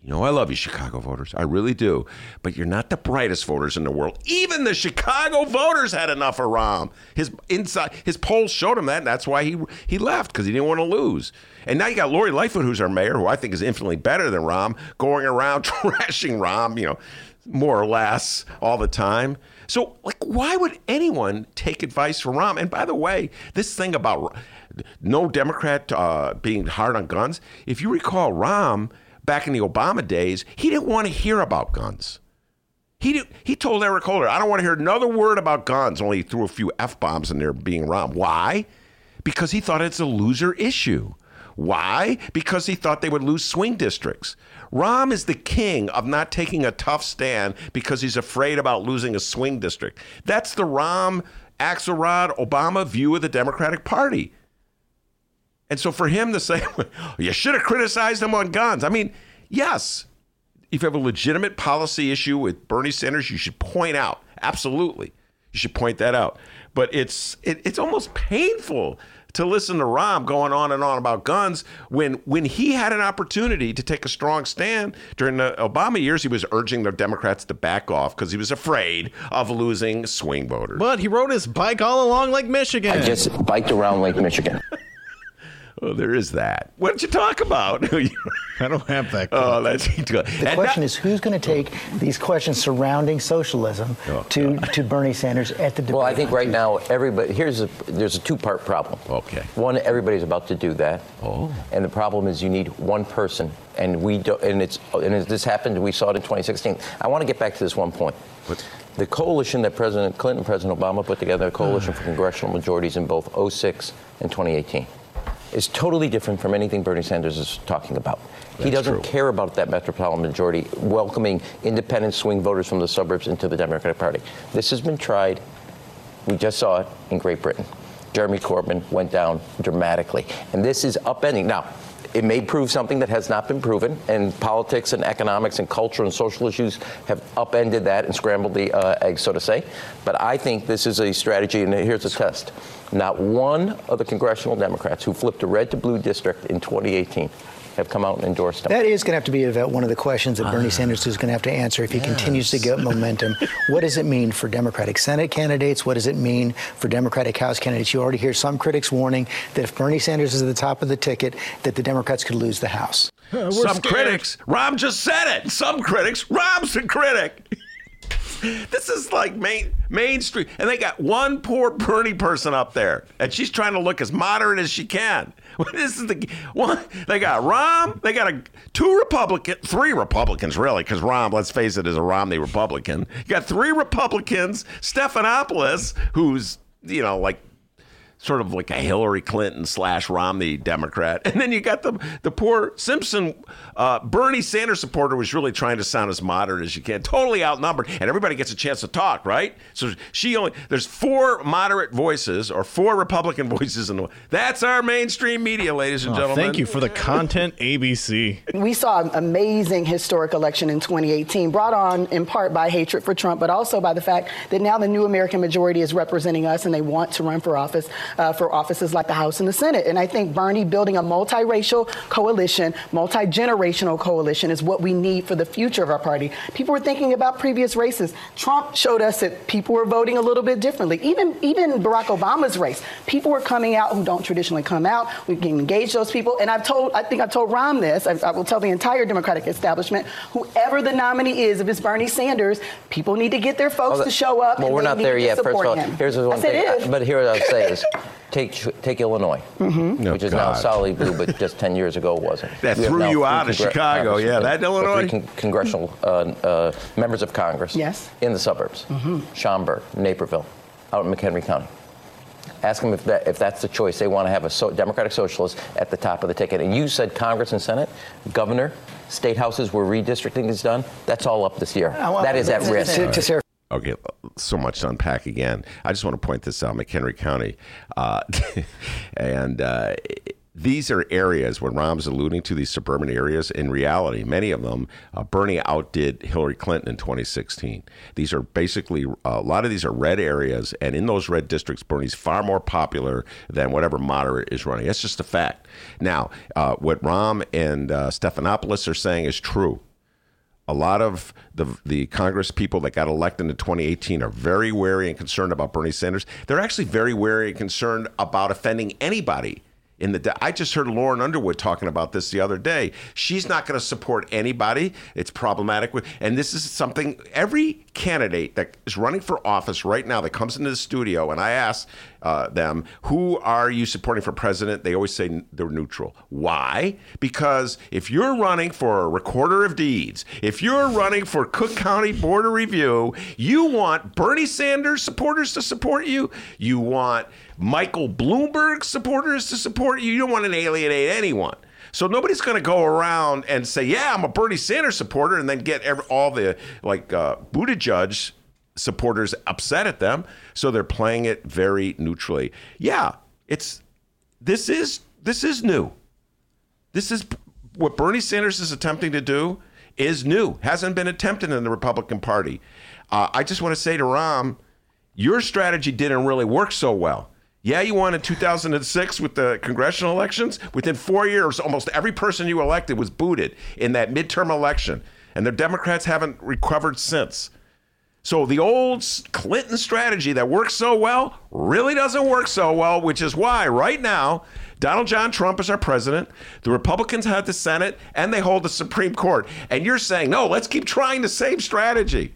You know, I love you, Chicago voters. I really do. But you're not the brightest voters in the world. Even the Chicago voters had enough of Rahm. His inside, his polls showed him that, and that's why he he left, because he didn't want to lose. And now you got Lori Lightfoot, who's our mayor, who I think is infinitely better than Rahm, going around trashing Rahm, you know, more or less all the time. So, like, why would anyone take advice from Rahm? And by the way, this thing about no Democrat uh, being hard on guns, if you recall, Rahm, back in the Obama days, he didn't want to hear about guns. He did, he told Eric Holder, I don't want to hear another word about guns, only he threw a few F-bombs in there being Rahm. Why? Because he thought it's a loser issue. Why? Because he thought they would lose swing districts. Rahm is the king of not taking a tough stand because he's afraid about losing a swing district. That's the Rahm, Axelrod, Obama view of the Democratic Party. And so for him to say, you should have criticized him on guns. I mean, yes, if you have a legitimate policy issue with Bernie Sanders, you should point out. Absolutely. You should point that out. But it's it, it's almost painful to listen to Rahm going on and on about guns when when he had an opportunity to take a strong stand during the Obama years. He was urging the Democrats to back off because he was afraid of losing swing voters. But he rode his bike all along Lake Michigan. I just biked around Lake Michigan. Oh, there is that. What did you talk about? I don't have that. Oh, that's good. The and question not, is, who's going to take these questions surrounding socialism oh, to, to Bernie Sanders at the debate? Well, I think right now, everybody, here's a, there's a two-part problem. Okay. One, everybody's about to do that. Oh. And the problem is you need one person. And we do, and it's and as this happened, we saw it in twenty sixteen. I want to get back to this one point. What? The coalition that President Clinton and President Obama put together, a coalition for congressional majorities in both oh six and twenty eighteen, is totally different from anything Bernie Sanders is talking about. That's he doesn't true. care about that metropolitan majority, welcoming independent swing voters from the suburbs into the Democratic Party. This has been tried. We just saw it in Great Britain. Jeremy Corbyn went down dramatically. And this is upending. Now, it may prove something that has not been proven, and politics and economics and culture and social issues have upended that and scrambled the uh, eggs, so to say. But I think this is a strategy, and here's a test. Not one of the congressional Democrats who flipped a red to blue district in twenty eighteen have come out and endorsed them. That is going to have to be about one of the questions that Bernie uh, Sanders is going to have to answer if he yes. continues to get momentum. What does it mean for Democratic Senate candidates? What does it mean for Democratic House candidates? You already hear some critics warning that if Bernie Sanders is at the top of the ticket, that the Democrats could lose the House. Uh, some scared. critics, Rahm just said it. Some critics, Rahm's a critic. This is like Main, Main Street. And they got one poor Bernie person up there, and she's trying to look as moderate as she can. This is the one. They got Rahm. They got a two Republican, three Republicans really, because Rahm, let's face it, is a Romney Republican. You got three Republicans. Stephanopoulos, who's you know like sort of like a Hillary Clinton slash Romney Democrat, and then you got the the poor Simpson uh, Bernie Sanders supporter was really trying to sound as moderate as you can. Totally outnumbered, and everybody gets a chance to talk, right? So she only there's four moderate voices or four Republican voices in the. That's our mainstream media, ladies and oh, gentlemen. Thank you for the content, A B C. We saw an amazing historic election in twenty eighteen, brought on in part by hatred for Trump, but also by the fact that now the new American majority is representing us, and they want to run for office. Uh, for offices like the House and the Senate. And I think Bernie building a multiracial coalition, multi-generational coalition is what we need for the future of our party. People were thinking about previous races. Trump showed us that people were voting a little bit differently. Even even Barack Obama's race, people were coming out who don't traditionally come out. We can engage those people. And I've told, I think I told Rahm this, I, I will tell the entire Democratic establishment, whoever the nominee is, if it's Bernie Sanders, people need to get their folks oh, to show up. Well, and we're not there yet. First of all, him. here's one I thing. Said, I, but here's what I'll say is, Take take Illinois, mm-hmm. no, which is God. now solidly blue, but just ten years ago wasn't. That we threw you out of congr- Chicago, yeah, that Illinois. Three con- congressional uh, uh, members of Congress yes. in the suburbs, mm-hmm. Schaumburg, Naperville, out in McHenry County. Ask them if, that, if that's the choice. They want to have a so- Democratic Socialist at the top of the ticket. And you said Congress and Senate, governor, state houses where redistricting is done. That's all up this year. I, I, that is at risk. To, to, to Okay, so much to unpack again. I just want to point this out, McHenry County. Uh, and uh, these are areas when Rahm's alluding to these suburban areas. In reality, many of them, uh, Bernie outdid Hillary Clinton in twenty sixteen. These are basically, uh, a lot of these are red areas. And in those red districts, Bernie's far more popular than whatever moderate is running. That's just a fact. Now, uh, what Rahm and uh, Stephanopoulos are saying is true. A lot of the the Congress people that got elected in twenty eighteen are very wary and concerned about Bernie Sanders. They're actually very wary and concerned about offending anybody. In the de- I just heard Lauren Underwood talking about this the other day. She's not going to support anybody. It's problematic. With, and this is something every candidate that is running for office right now that comes into the studio, and I ask uh, them, who are you supporting for president? They always say they're neutral. Why? Because if you're running for a recorder of deeds, if you're running for Cook County Board of Review, you want Bernie Sanders supporters to support you. You want Michael Bloomberg supporters to support you. You don't want to alienate anyone. So nobody's going to go around and say, yeah, I'm a Bernie Sanders supporter, and then get every, all the like uh, Buttigieg supporters upset at them. So they're playing it very neutrally. Yeah, it's this is this is new. This is what Bernie Sanders is attempting to do is new. Hasn't been attempted in the Republican Party. Uh, I just want to say to Rahm, your strategy didn't really work so well. Yeah, you won in two thousand six with the congressional elections. Within four years, almost every person you elected was booted in that midterm election. And the Democrats haven't recovered since. So the old Clinton strategy that works so well really doesn't work so well, which is why right now Donald John Trump is our president. The Republicans have the Senate and they hold the Supreme Court. And you're saying, no, let's keep trying the same strategy.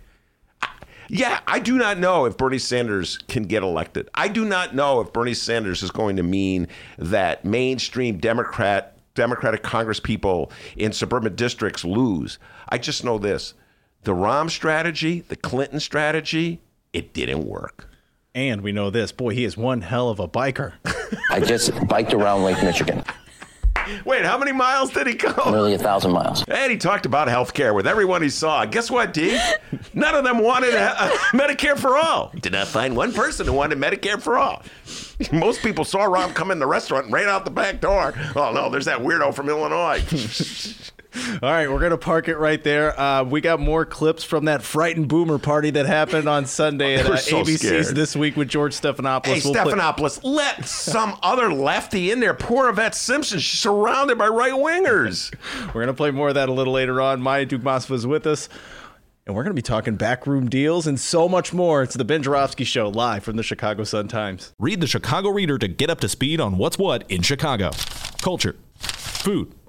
Yeah, I do not know if Bernie Sanders can get elected. I do not know if Bernie Sanders is going to mean that mainstream Democrat, Democratic Congress people in suburban districts lose. I just know this. The Rahm strategy, the Clinton strategy, it didn't work. And we know this. Boy, he is one hell of a biker. I just biked around Lake Michigan. Wait, how many miles did he go? Nearly a thousand miles. And he talked about health care with everyone he saw. Guess what, D? None of them wanted a, a Medicare for all. Did not find one person who wanted Medicare for all. Most people saw Rahm come in the restaurant and ran out the back door. Oh, no, there's that weirdo from Illinois. All right, we're going to park it right there. Uh, we got more clips from that frightened boomer party that happened on Sunday at uh, so A B C's scared. This Week with George Stephanopoulos. Hey, we'll Stephanopoulos, play- let some other lefty in there. Poor Yvette Simpson. She's surrounded by right-wingers. We're going to play more of that a little later on. Maya Dukmasova is with us, and we're going to be talking backroom deals and so much more. It's the Ben Joravsky Show, live from the Chicago Sun-Times. Read the Chicago Reader to get up to speed on what's what in Chicago. Culture, food,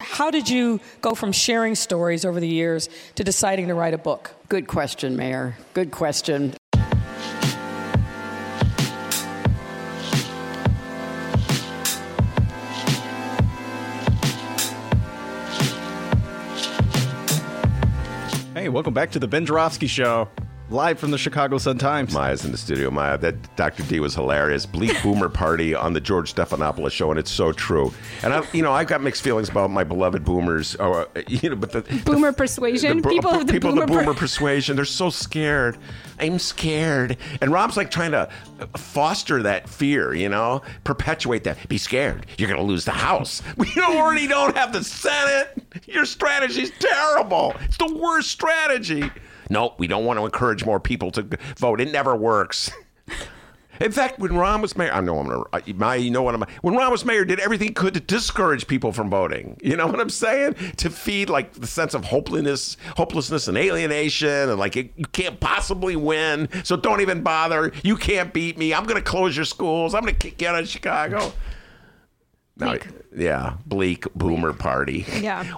How did you go from sharing stories over the years to deciding to write a book? Good question, Mayor. Good question. Hey, welcome back to the Ben Joravsky Show, live from the Chicago Sun-Times. Maya's in the studio. Maya, that Doctor D was hilarious. Bleak boomer party on the George Stephanopoulos Show, and it's so true. And, I, you know, I've got mixed feelings about my beloved boomers. Or, you know, but the, boomer the, persuasion? The, the, people of the, people boomer, the boomer per- persuasion. They're so scared. I'm scared. And Rob's like trying to foster that fear, you know, perpetuate that. Be scared. You're going to lose the House. We already don't have the Senate. Your strategy's terrible. It's the worst strategy. No, we don't want to encourage more people to vote. It never works. In fact, when Rahm was mayor, I know I'm gonna, Maya, you know what I'm. When Rahm was mayor, did everything he could to discourage people from voting. You know what I'm saying? To feed like the sense of hopelessness, hopelessness and alienation, and like it, you can't possibly win, so don't even bother. You can't beat me. I'm gonna close your schools. I'm gonna kick you out of Chicago. Bleak. No, yeah, bleak boomer party. Yeah.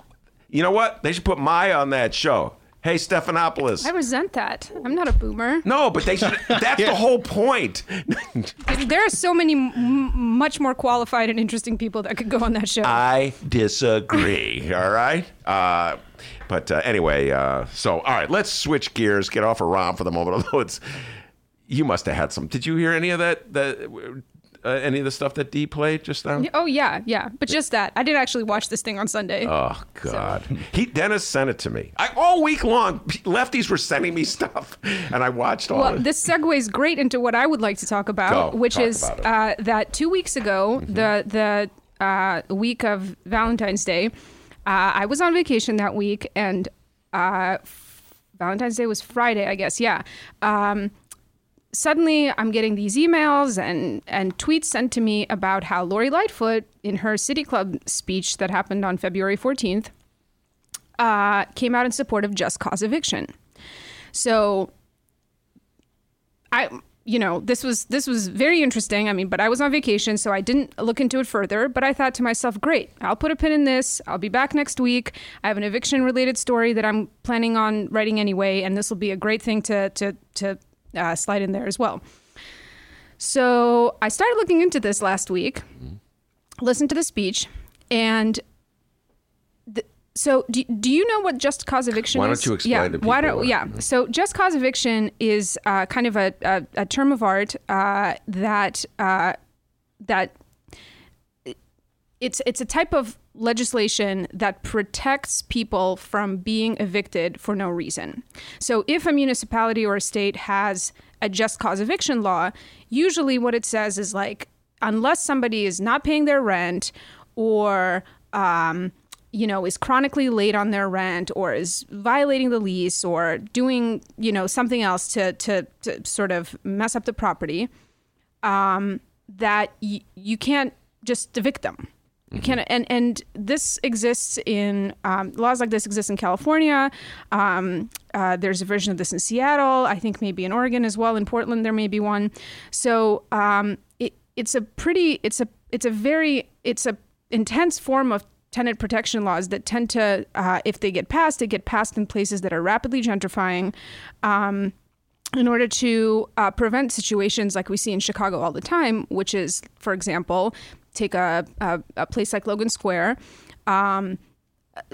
You know what? They should put Maya on that show. Hey, Stephanopoulos. I resent that. I'm not a boomer. No, but they should, that's yeah. the whole point. There are so many m- much more qualified and interesting people that could go on that show. I disagree, all right? Uh, but uh, anyway, uh, so, all right, let's switch gears, get off of Rahm for the moment, although it's, you must have had some. Did you hear any of that? that Uh, any of the stuff that Dee played just now? Oh, yeah, yeah. But just that. I did actually watch this thing on Sunday. Oh, God. So. He Dennis sent it to me. I, all week long, lefties were sending me stuff, and I watched all well, of it. Well, this segues great into what I would like to talk about, Go, which talk is about uh, that two weeks ago, mm-hmm. the, the uh, week of Valentine's Day, uh, I was on vacation that week, and uh, Valentine's Day was Friday, I guess, yeah. Um Suddenly, I'm getting these emails and, and tweets sent to me about how Lori Lightfoot, in her City Club speech that happened on February fourteenth, uh, came out in support of just cause eviction. So, I, you know, this was this was very interesting. I mean, but I was on vacation, so I didn't look into it further. But I thought to myself, great, I'll put a pin in this. I'll be back next week. I have an eviction-related story that I'm planning on writing anyway, and this will be a great thing to to to. Uh, slide in there as well. So I started looking into this last week, mm-hmm. listened to the speech, and the, so do, do you know what just cause eviction why is? Why don't you explain yeah, to people? Why don't, yeah, so just cause eviction is uh, kind of a, a, a term of art uh, that uh, that it's it's a type of legislation that protects people from being evicted for no reason. So if a municipality or a state has a just cause eviction law, usually what it says is like, unless somebody is not paying their rent or, um, you know, is chronically late on their rent or is violating the lease or doing, you know, something else to to, to sort of mess up the property, um, that y- you can't just evict them. You can't, and, and this exists in, um, laws like this exist in California. Um, uh, there's a version of this in Seattle. I think maybe in Oregon as well. In Portland, there may be one. So um, it, it's a pretty, it's a, it's a very, it's a intense form of tenant protection laws that tend to, uh, if they get passed, they get passed in places that are rapidly gentrifying, um, in order to uh, prevent situations like we see in Chicago all the time, which is, for example, take a, a, a place like Logan Square. Um,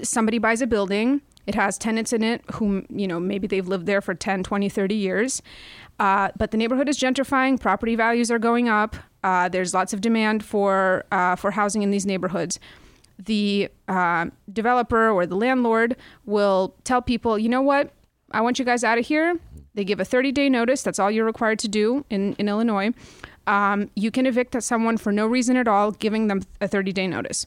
somebody buys a building. It has tenants in it whom, you know, maybe they've lived there for ten, twenty, thirty years. Uh, but the neighborhood is gentrifying. Property values are going up. Uh, there's lots of demand for uh, for housing in these neighborhoods. The uh, developer or the landlord will tell people, you know what? I want you guys out of here. They give a thirty-day notice. That's all you're required to do in, in Illinois. Um, you can evict someone for no reason at all, giving them a thirty-day notice.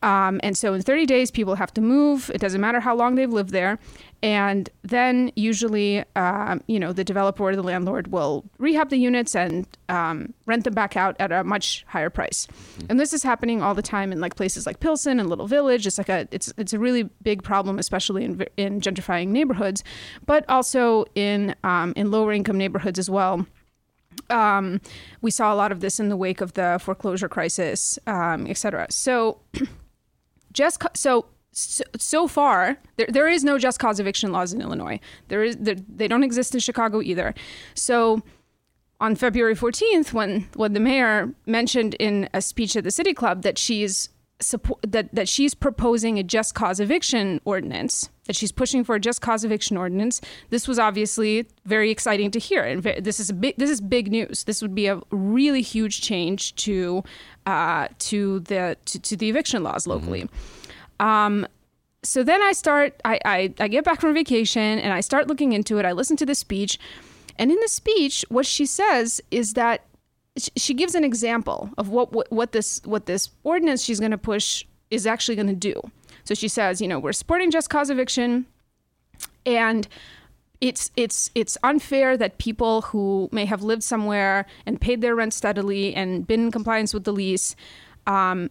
Um, and so in thirty days, people have to move. It doesn't matter how long they've lived there. And then usually, uh, you know, the developer or the landlord will rehab the units and um, rent them back out at a much higher price. And this is happening all the time in like places like Pilsen and Little Village. It's like a it's it's a really big problem, especially in in gentrifying neighborhoods, but also in um, in lower income neighborhoods as well. Um, we saw a lot of this in the wake of the foreclosure crisis, um, et cetera. So just ca- so, so so far, there there is no just cause eviction laws in Illinois. There is there, they don't exist in Chicago either. So on February fourteenth, when when the mayor mentioned in a speech at the City Club that she's support that that she's proposing a just cause eviction ordinance, that she's pushing for a just cause eviction ordinance. This was obviously very exciting to hear, and this is a big, this is big news. This would be a really huge change to uh, to the to, to the eviction laws locally. Mm-hmm. Um, so then I start, I, I I get back from vacation and I start looking into it. I listen to the speech, and in the speech, what she says is that she gives an example of what, what what this what this ordinance she's going to push is actually going to do. So she says, you know, we're supporting just cause eviction, and it's it's it's unfair that people who may have lived somewhere and paid their rent steadily and been in compliance with the lease, um,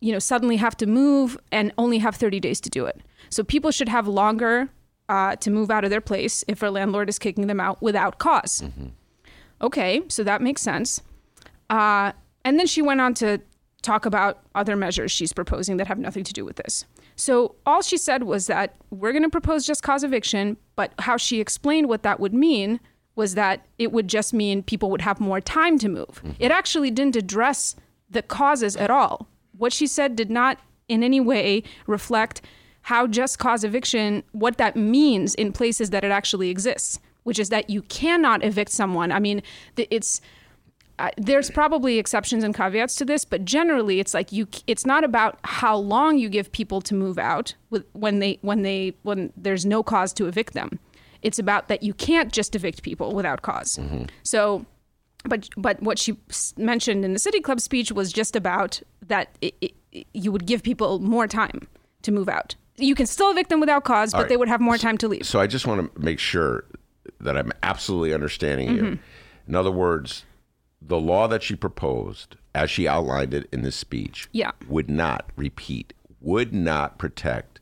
you know, suddenly have to move and only have thirty days to do it. So people should have longer uh, to move out of their place if a landlord is kicking them out without cause. Mm-hmm. Okay, so that makes sense. Uh, and then she went on to talk about other measures she's proposing that have nothing to do with this. So all she said was that we're going to propose just cause eviction, but how she explained what that would mean was that it would just mean people would have more time to move. Mm-hmm. It actually didn't address the causes at all. What she said did not in any way reflect how just cause eviction, what that means in places that it actually exists, which is that you cannot evict someone. I mean, it's... Uh, there's probably exceptions and caveats to this, but generally it's like you it's not about how long you give people to move out with, when they when they when there's no cause to evict them. It's about that you can't just evict people without cause. Mm-hmm. So but but what she mentioned in the City Club speech was just about that it, it, it, you would give people more time to move out. You can still evict them without cause, all but right. They would have more time to leave. So I just want to make sure that I'm absolutely understanding you. Mm-hmm. In other words, the law that she proposed, as she outlined it in this speech, yeah. would not repeat, would not protect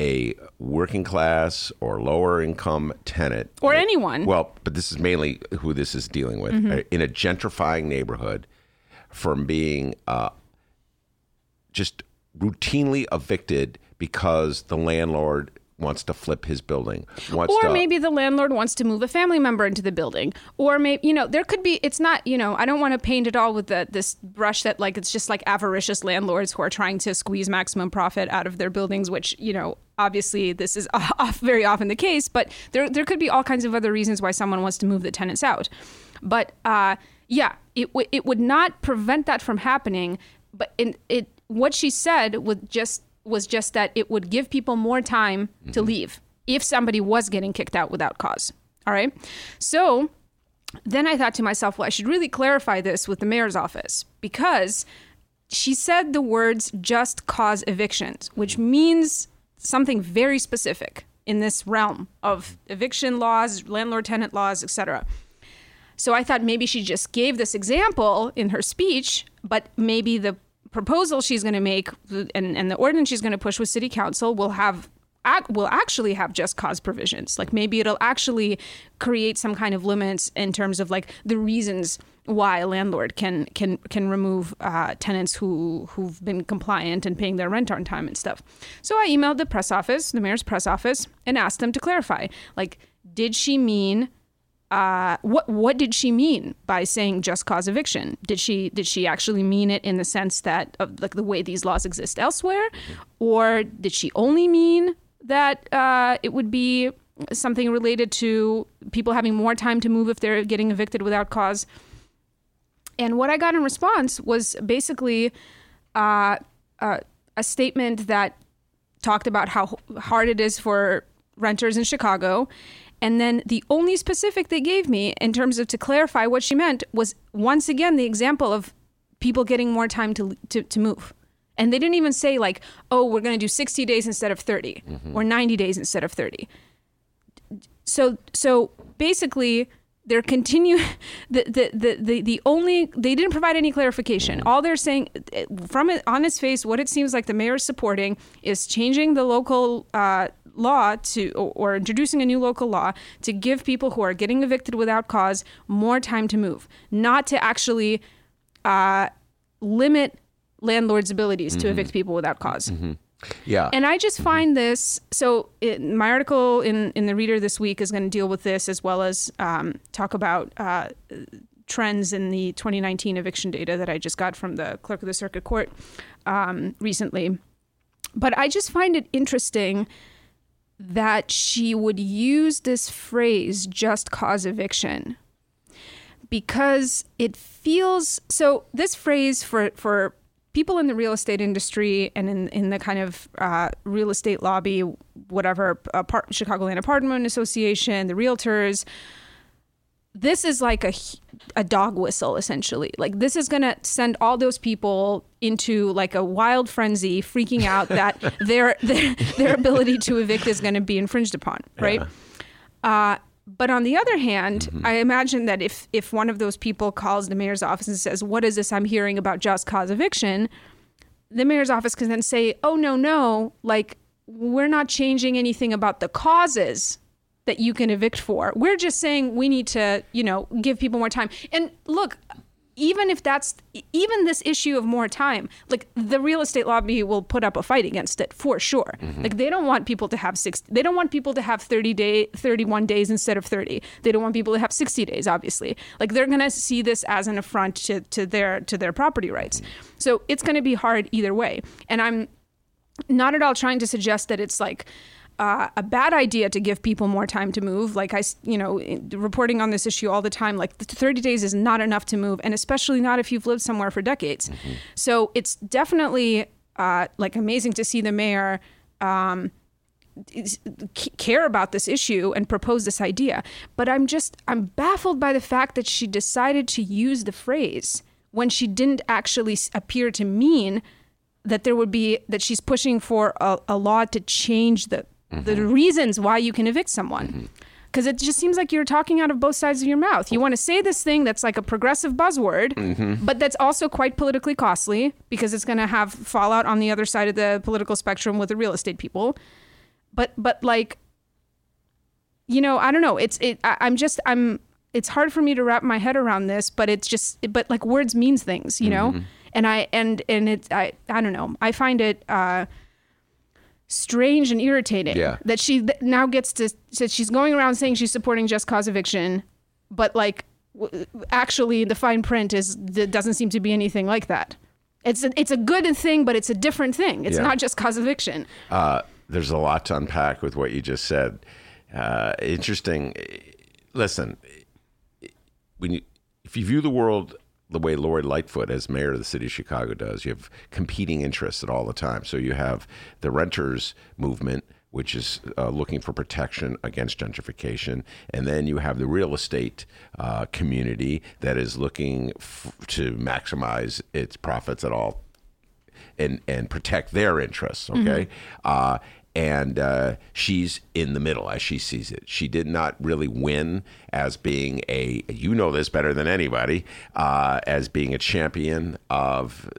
a working class or lower income tenant. Or that, anyone. Well, but this is mainly who this is dealing with. Mm-hmm. In a gentrifying neighborhood from being uh, just routinely evicted because the landlord wants to flip his building. Wants or to, maybe the landlord wants to move a family member into the building. Or maybe, you know, there could be, it's not, you know, I don't want to paint it all with the, this brush that like, it's just like avaricious landlords who are trying to squeeze maximum profit out of their buildings, which, you know, obviously this is off, very often the case, but there there could be all kinds of other reasons why someone wants to move the tenants out. But uh, yeah, it, w- it would not prevent that from happening. But in, it what she said would just, was just that it would give people more time to leave if somebody was getting kicked out without cause. All right. So then I thought to myself, well, I should really clarify this with the mayor's office, because she said the words just cause evictions, which means something very specific in this realm of eviction laws, landlord-tenant laws, et cetera. So I thought maybe she just gave this example in her speech, but maybe the proposal she's going to make and, and the ordinance she's going to push with city council will have will actually have just cause provisions. Like maybe it'll actually create some kind of limits in terms of like the reasons why a landlord can can can remove uh, tenants who who've been compliant and paying their rent on time and stuff. So I emailed the press office, the mayor's press office, and asked them to clarify. Like, did she mean? Uh, what what did she mean by saying just cause eviction? Did she did she actually mean it in the sense that of like the way these laws exist elsewhere, or did she only mean that uh, it would be something related to people having more time to move if they're getting evicted without cause? And what I got in response was basically uh, uh, a statement that talked about how hard it is for renters in Chicago. And then the only specific they gave me in terms of to clarify what she meant was once again the example of people getting more time to to, to move. And they didn't even say like, oh, we're going to do sixty days instead of thirty mm-hmm. or ninety days instead of thirty. So so basically they're continue the, the the the the only they didn't provide any clarification. All they're saying from it on its face, what it seems like the mayor is supporting is changing the local uh, law to or introducing a new local law to give people who are getting evicted without cause more time to move, not to actually uh, limit landlords' abilities mm-hmm. to evict people without cause. Mm-hmm. Yeah. And I just find this, so it, my article in, in the Reader this week is going to deal with this as well as um, talk about uh, trends in the twenty nineteen eviction data that I just got from the clerk of the circuit court um, recently. But I just find it interesting that she would use this phrase, just cause eviction, because it feels, so this phrase for, for people in the real estate industry and in, in the kind of uh, real estate lobby, whatever, apart, Chicagoland Apartment Association, the realtors, this is like a, a dog whistle, essentially. Like this is going to send all those people into like a wild frenzy, freaking out that their, their their ability to evict is going to be infringed upon, right? Yeah. Uh, but on the other hand, mm-hmm. I imagine that if, if one of those people calls the mayor's office and says, what is this I'm hearing about just cause eviction? The mayor's office can then say, oh, no, no, like we're not changing anything about the causes that you can evict for. We're just saying we need to, you know, give people more time. And look, even if that's, even this issue of more time, like the real estate lobby will put up a fight against it for sure. Mm-hmm. Like they don't want people to have six, they don't want people to have thirty day, thirty-one days instead of thirty. They don't want people to have sixty days, obviously. Like they're going to see this as an affront to, to their, to their property rights. So it's going to be hard either way. And I'm not at all trying to suggest that it's like, Uh, a bad idea to give people more time to move. Like I, you know, reporting on this issue all the time, like thirty days is not enough to move, and especially not if you've lived somewhere for decades. Mm-hmm. So it's definitely uh, like amazing to see the mayor um, care about this issue and propose this idea. But I'm just, I'm baffled by the fact that she decided to use the phrase when she didn't actually appear to mean that there would be, that she's pushing for a, a law to change the Mm-hmm. the reasons why you can evict someone. Because mm-hmm. it just seems like you're talking out of both sides of your mouth. You want to say this thing that's like a progressive buzzword, mm-hmm. but that's also quite politically costly because it's going to have fallout on the other side of the political spectrum with the real estate people. But, but like, you know, I don't know. It's, it, I, I'm just, I'm, it's hard for me to wrap my head around this, but it's just, but like words means things, you mm-hmm. know? And I, and, and it's, I, I don't know. I find it, uh, strange and irritating yeah. that she th- now gets to so she's going around saying she's supporting just cause eviction, but like w- actually the fine print is th- doesn't seem to be anything like that. It's a, it's a good thing, but it's a different thing. It's yeah. not just cause eviction. Uh, there's a lot to unpack with what you just said. Uh, interesting. Listen, when you, if you view the world the way Lori Lightfoot as mayor of the city of Chicago does, you have competing interests at all the time. So you have the renters movement, which is uh, looking for protection against gentrification. And then you have the real estate uh, community that is looking f- to maximize its profits at all and, and protect their interests, okay? Mm-hmm. Uh, and uh, she's in the middle as she sees it. She did not really win as being a, you know this better than anybody, uh, as being a champion of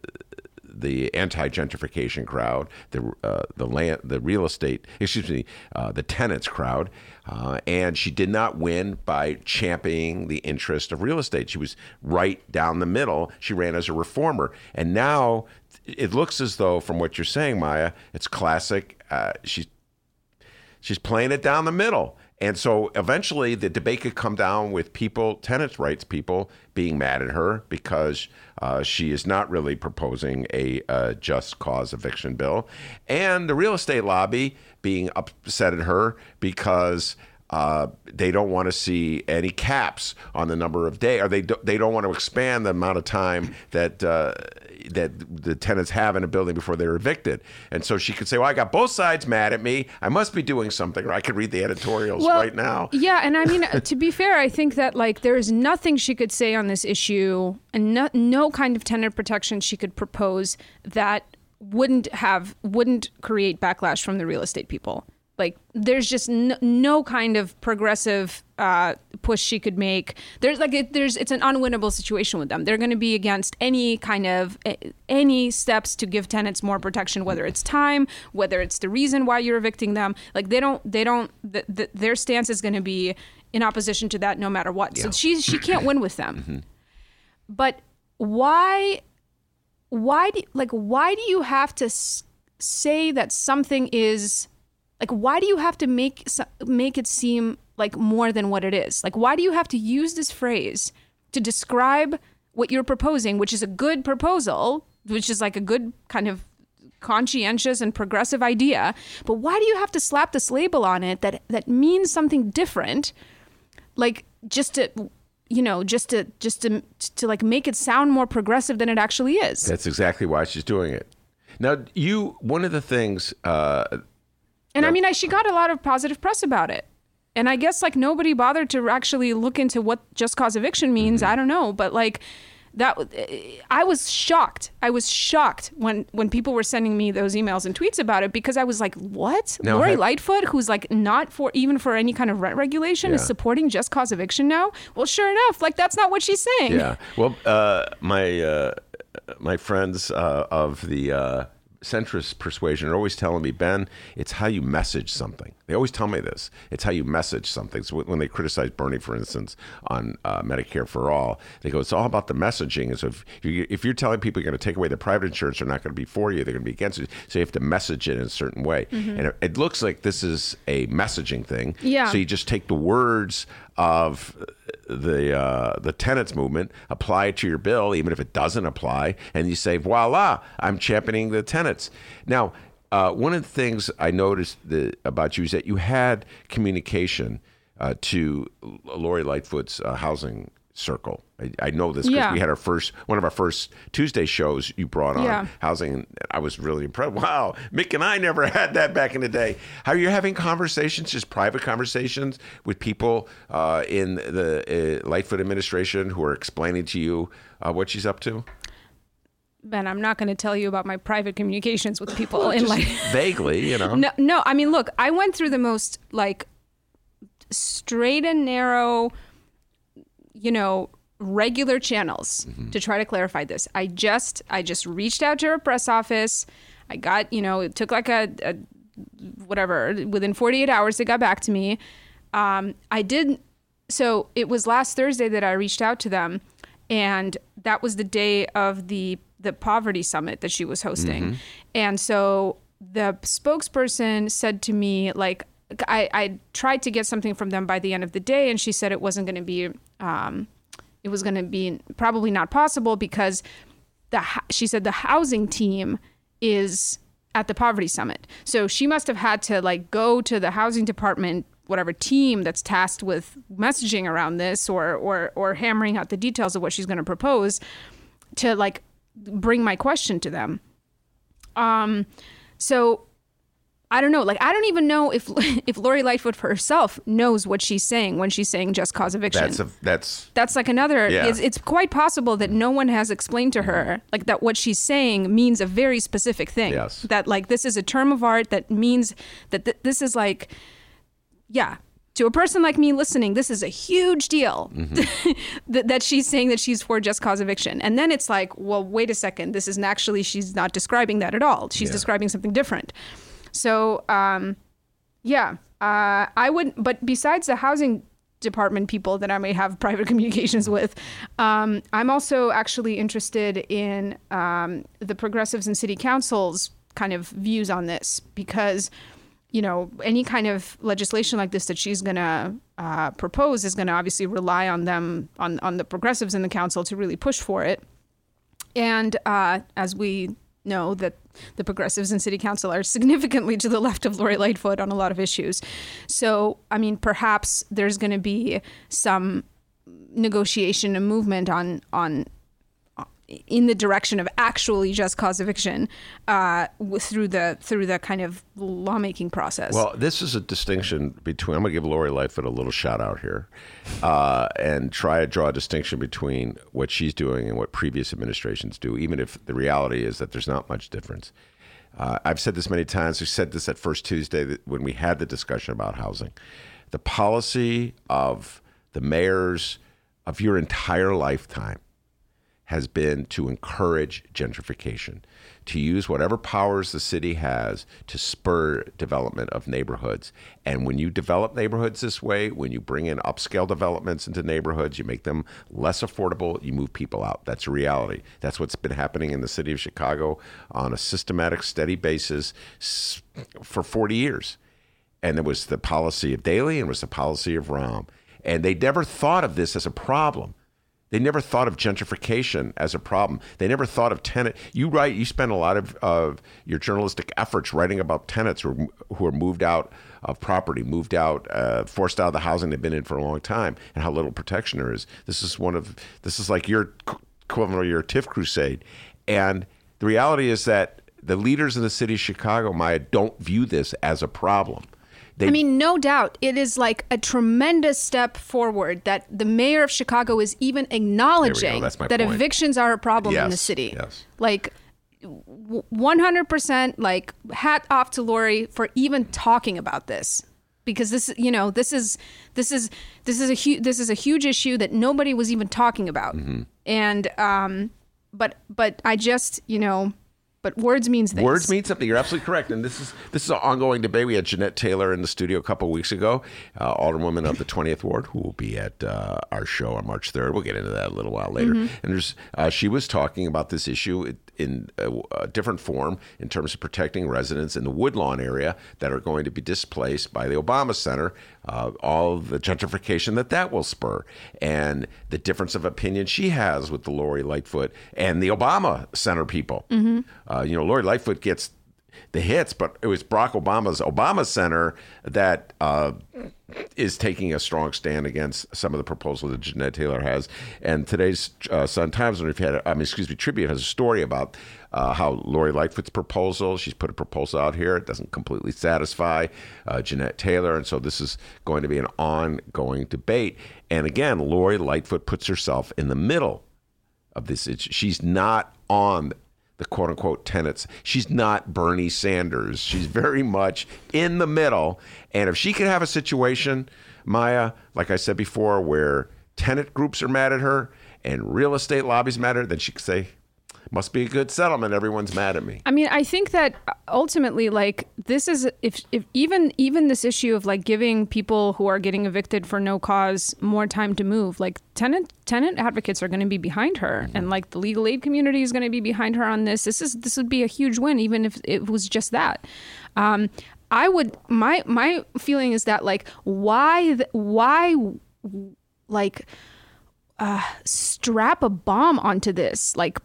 the anti-gentrification crowd, the uh, the land, the real estate, excuse me, uh, the tenants crowd, uh, and she did not win by championing the interest of real estate. She was right down the middle. She ran as a reformer, and now it looks as though, from what you're saying, Maya, it's classic. Uh, she's she's playing it down the middle. And so eventually the debate could come down with people, tenants' rights people, being mad at her because uh, she is not really proposing a, a just cause eviction bill. And the real estate lobby being upset at her because uh, they don't want to see any caps on the number of days, or they, do, they don't want to expand the amount of time that uh, that the tenants have in a building before they're evicted. And so she could say, well, I got both sides mad at me. I must be doing something, or I could read the editorials well, right now. Yeah, and I mean, to be fair, I think that like there is nothing she could say on this issue, and no, no kind of tenant protection she could propose that wouldn't have, wouldn't create backlash from the real estate people. Like, there's just no, no kind of progressive uh, push she could make. There's like, it, there's it's an unwinnable situation with them. They're going to be against any kind of any steps to give tenants more protection, whether it's time, whether it's the reason why you're evicting them. Like, they don't, they don't, the, the, their stance is going to be in opposition to that no matter what. Yeah. So she she can't win with them. Mm-hmm. But why, why do, like, why do you have to s- say that something is? Like, why do you have to make make it seem like more than what it is? Like, why do you have to use this phrase to describe what you're proposing, which is a good proposal, which is like a good kind of conscientious and progressive idea? But why do you have to slap this label on it that, that means something different? Like, just to, you know, just to just to to like make it sound more progressive than it actually is. That's exactly why she's doing it. Now, you one of the things. Uh, And I mean, I, she got a lot of positive press about it. And I guess like nobody bothered to actually look into what just cause eviction means. Mm-hmm. I don't know. But like that, I was shocked. I was shocked when, when people were sending me those emails and tweets about it, because I was like, what? Now, Lori have, Lightfoot, who's like not for even for any kind of rent regulation, yeah. is supporting just cause eviction now? Well, sure enough, like that's not what she's saying. Yeah. Well, uh, my uh, my friends uh, of the... Uh centrist persuasion are always telling me, Ben, it's how you message something. They always tell me this. It's how you message something. So when they criticize Bernie, for instance, on uh, Medicare for All, they go, it's all about the messaging. So if, you, if you're telling people you're going to take away the private insurance, they're not going to be for you. They're going to be against it. So you have to message it in a certain way. Mm-hmm. And it, it looks like this is a messaging thing. Yeah. So you just take the words of the uh, the tenants movement, apply it to your bill, even if it doesn't apply, and you say, voila, I'm championing the tenants. Now, uh, one of the things I noticed the, about you is that you had communication uh, to Lori Lightfoot's uh, housing circle. I, I know this because yeah. we had our first, one of our first Tuesday shows you brought on yeah. housing. I was really impressed. Wow, Mick and I never had that back in the day. How are you having conversations, just private conversations with people uh, in the uh, Lightfoot administration who are explaining to you uh, what she's up to? Ben, I'm not going to tell you about my private communications with people well, in like vaguely, you know. No, no, I mean, look, I went through the most like straight and narrow, you know, regular channels mm-hmm. to try to clarify this. I just, I just reached out to her press office. I got, you know, it took like a, a whatever, within forty-eight hours, they got back to me. Um, I did. So it was last Thursday that I reached out to them. And that was the day of the, the poverty summit that she was hosting. Mm-hmm. And so the spokesperson said to me, like, I, I tried to get something from them by the end of the day, and she said it wasn't going to be, um, it was going to be probably not possible because the she said the housing team is at the poverty summit. So she must have had to like go to the housing department, whatever team that's tasked with messaging around this or or or hammering out the details of what she's going to propose to like bring my question to them. Um, so I don't know. Like, I don't even know if if Lori Lightfoot herself knows what she's saying when she's saying just cause eviction. That's a, that's that's like another. Yeah. It's, it's quite possible that no one has explained to her like that what she's saying means a very specific thing. Yes. That like this is a term of art that means that th- this is like, yeah. To a person like me listening, this is a huge deal mm-hmm. that, that she's saying that she's for just cause eviction. And then it's like, well, wait a second. This isn't actually, she's not describing that at all. She's yeah. describing something different. So, um, yeah, uh, I would. But besides the housing department people that I may have private communications with, um, I'm also actually interested in um, the progressives and city councils kind of views on this, because you know, any kind of legislation like this that she's going to uh, propose is going to obviously rely on them, on, on the progressives in the council to really push for it. And uh, as we know, that the progressives in city council are significantly to the left of Lori Lightfoot on a lot of issues. So, I mean, perhaps there's going to be some negotiation and movement on on in the direction of actually just cause eviction uh, through the through the kind of lawmaking process. Well, this is a distinction between, I'm going to give Lori Lightfoot a little shout out here uh, and try to draw a distinction between what she's doing and what previous administrations do, even if the reality is that there's not much difference. Uh, I've said this many times. We said this at First Tuesday that when we had the discussion about housing. The policy of the mayors of your entire lifetime has been to encourage gentrification, to use whatever powers the city has to spur development of neighborhoods. And when you develop neighborhoods this way, when you bring in upscale developments into neighborhoods, you make them less affordable, you move people out. That's a reality. That's what's been happening in the city of Chicago on a systematic, steady basis for forty years. And it was the policy of Daley and it was the policy of Rahm. And they never thought of this as a problem. They never thought of gentrification as a problem. They never thought of tenant. You write, you spend a lot of, of your journalistic efforts writing about tenants who are, who are moved out of property, moved out, uh, forced out of the housing they've been in for a long time, and how little protection there is. This is one of, this is like your equivalent of your TIF crusade. And the reality is that the leaders in the city of Chicago, Maya, don't view this as a problem. They, I mean, no doubt it is like a tremendous step forward that the mayor of Chicago is even acknowledging that point. Evictions are a problem yes, in the city. Yes. Like one hundred percent like hat off to Lori for even talking about this, because this, you know, this is this is this is a huge this is a huge issue that nobody was even talking about. Mm-hmm. And um, but but I just, you know. But words means things. Words mean something. You're absolutely correct. And this is this is an ongoing debate. We had Jeanette Taylor in the studio a couple of weeks ago, uh, alderwoman of the twentieth Ward, who will be at uh, our show on March third. We'll get into that a little while later. Mm-hmm. And there's, uh, she was talking about this issue in a, a different form in terms of protecting residents in the Woodlawn area that are going to be displaced by the Obama Center, uh, all of the gentrification that that will spur, and the difference of opinion she has with the Lori Lightfoot and the Obama Center people. Mm-hmm. Uh, you know, Lori Lightfoot gets the hits, but it was Barack Obama's Obama Center that uh, is taking a strong stand against some of the proposals that Jeanette Taylor has. And today's uh, Sun-Times, if you had, I mean, excuse me, Tribune has a story about uh, how Lori Lightfoot's proposal, she's put a proposal out here. It doesn't completely satisfy uh, Jeanette Taylor. And so this is going to be an ongoing debate. And again, Lori Lightfoot puts herself in the middle of this. It's, she's not on the quote-unquote tenants. She's not Bernie Sanders. She's very much in the middle. And if she could have a situation, Maya, like I said before, where tenant groups are mad at her and real estate lobbies mad at her, then she could say, must be a good settlement. Everyone's mad at me. I mean, I think that ultimately, like, this is, if, if even even this issue of like giving people who are getting evicted for no cause more time to move, like tenant tenant advocates are going to be behind her, mm-hmm. and like the legal aid community is going to be behind her on this. This is this would be a huge win, even if it was just that. Um, I would my my feeling is that like why the, why like uh, strap a bomb onto this like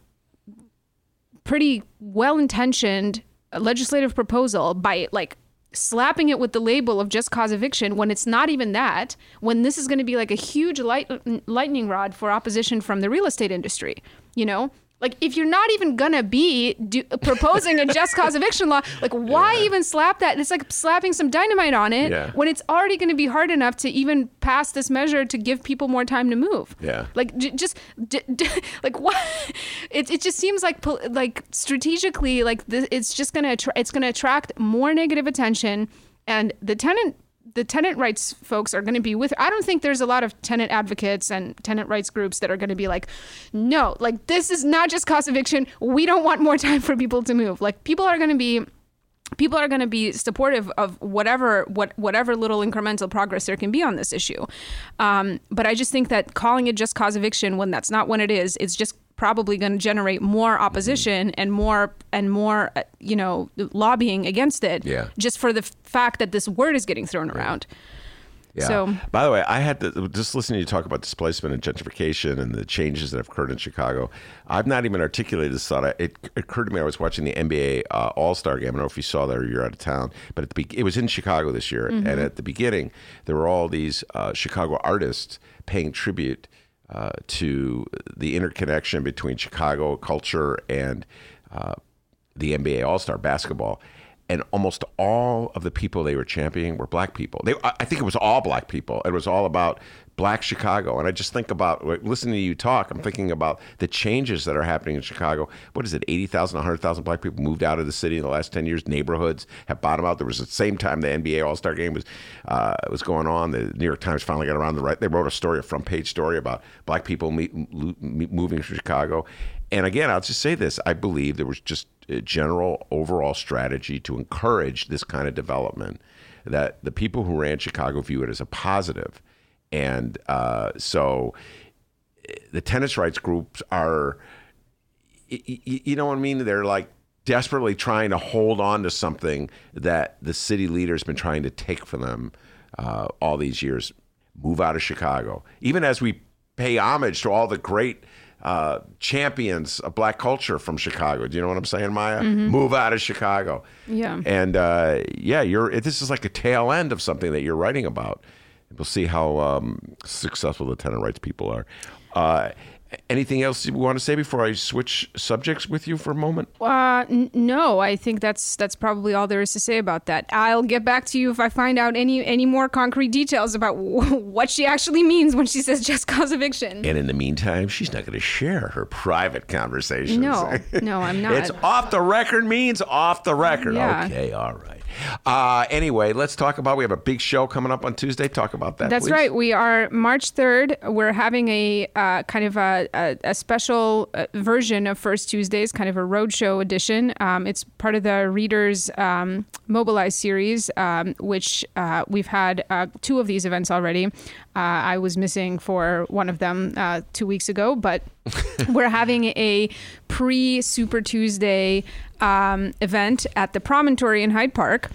pretty well-intentioned legislative proposal by like slapping it with the label of just cause eviction when it's not even that, when this is going to be like a huge light, lightning rod for opposition from the real estate industry, you know? Like, if you're not even gonna be do, proposing a just cause eviction law, like, why yeah. even slap that? It's like slapping some dynamite on it yeah. when it's already gonna be hard enough to even pass this measure to give people more time to move. Yeah. Like, j- just, d- d- like, what? It it just seems like, like, strategically, like, this, it's just gonna attra- it's gonna attract more negative attention, and the tenant. the tenant rights folks are going to be with, I don't think there's a lot of tenant advocates and tenant rights groups that are going to be like, no, like, this is not just cause eviction. We don't want more time for people to move. Like, people are going to be, people are going to be supportive of whatever, what, whatever little incremental progress there can be on this issue. Um, but I just think that calling it just cause eviction when that's not what it is, it's just probably going to generate more opposition and more and more, you know, lobbying against it. Yeah. Just for the f- fact that this word is getting thrown around. Yeah. So, by the way, I had to just listen to you talk about displacement and gentrification and the changes that have occurred in Chicago. I've not even articulated this thought. It occurred to me, I was watching the N B A uh, All-Star game. I don't know if you saw that or you're out of town, but at the be- it was in Chicago this year. Mm-hmm. And at the beginning, there were all these uh, Chicago artists paying tribute Uh, to the interconnection between Chicago culture and uh, the N B A All-Star basketball. And almost all of the people they were championing were black people. They, I think it was all black people. It was all about black Chicago. And I just think about, listening to you talk, I'm thinking about the changes that are happening in Chicago. What is it, eighty thousand, one hundred thousand black people moved out of the city in the last ten years. Neighborhoods have bottomed out. There was at the same time the N B A All-Star game was uh, was going on. The New York Times finally got around the right. They wrote a story, a front-page story about black people meet, moving to Chicago. And again, I'll just say this. I believe there was just a general overall strategy to encourage this kind of development, that the people who ran Chicago view it as a positive. And uh, so the tenants' rights groups are, you know what I mean? They're like desperately trying to hold on to something that the city leader's been trying to take from them uh, all these years. Move out of Chicago. Even as we pay homage to all the great uh, champions of black culture from Chicago. Do you know what I'm saying, Maya? Mm-hmm. Move out of Chicago. Yeah. And uh, yeah, you're. This is like a tail end of something that you're writing about. We'll see how um, successful the tenant rights people are. Uh, anything else you want to say before I switch subjects with you for a moment? Uh, n- no, I think that's that's probably all there is to say about that. I'll get back to you if I find out any, any more concrete details about w- what she actually means when she says just cause eviction. And in the meantime, she's not going to share her private conversations. No, no, I'm not. It's off the record means off the record. Yeah. Okay, all right. Uh, anyway, let's talk about, we have a big show coming up on Tuesday. Talk about that, That's please. Right. We are March third. We're having a uh, kind of a, a, a special uh, version of First Tuesdays, kind of a roadshow edition. Um, it's part of the Reader's um, Mobilize series, um, which uh, we've had uh, two of these events already. Uh, I was missing for one of them uh, two weeks ago, but we're having a pre-Super Tuesday Um, event at the Promontory in Hyde Park.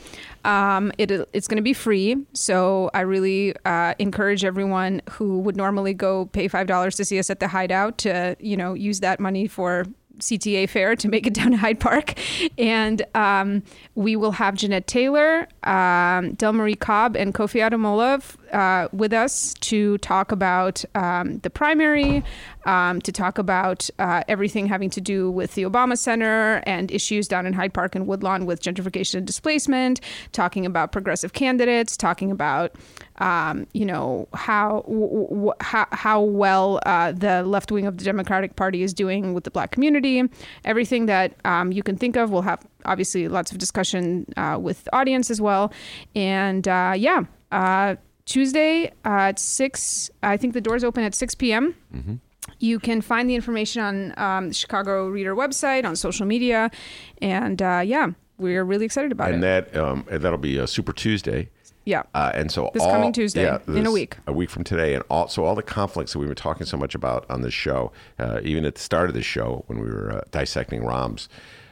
Um, it, it's going to be free, so I really uh, encourage everyone who would normally go pay five dollars to see us at the Hideout to, you know, use that money for C T A fare to make it down to Hyde Park. And um, we will have Jeanette Taylor, um, Delmarie Cobb, and Kofi Ademola uh, with us to talk about um, the primary, um, to talk about uh, everything having to do with the Obama Center and issues down in Hyde Park and Woodlawn with gentrification and displacement, talking about progressive candidates, talking about Um, you know, how w- w- how, how well uh, the left wing of the Democratic Party is doing with the black community. Everything that um, you can think of. We'll have, obviously, lots of discussion uh, with the audience as well. And uh, yeah, uh, Tuesday uh, at six, I think the doors open at six p.m. Mm-hmm. You can find the information on um, the Chicago Reader website, on social media. And uh, yeah, we're really excited about and it. That, um, and that'll be a Super Tuesday. Yeah. Uh, and so this all, coming Tuesday yeah, this, in a week, a week from today. And all, so all the conflicts that we were talking so much about on this show, uh, even at the start of the show, when we were uh, dissecting Rahm's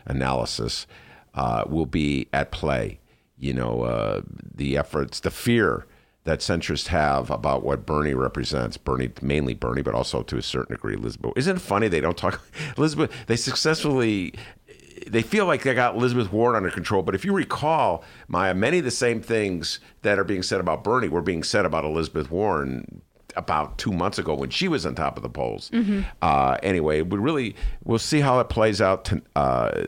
analysis, uh, will be at play. You know, uh, the efforts, the fear that centrists have about what Bernie represents, Bernie, mainly Bernie, but also to a certain degree, Elizabeth. Isn't it funny? They don't talk Elizabeth. They successfully They feel like they got Elizabeth Warren under control. But if you recall, Maya, many of the same things that are being said about Bernie were being said about Elizabeth Warren about two months ago when she was on top of the polls. Mm-hmm. Uh, anyway, we really we'll see how it plays out. To, uh,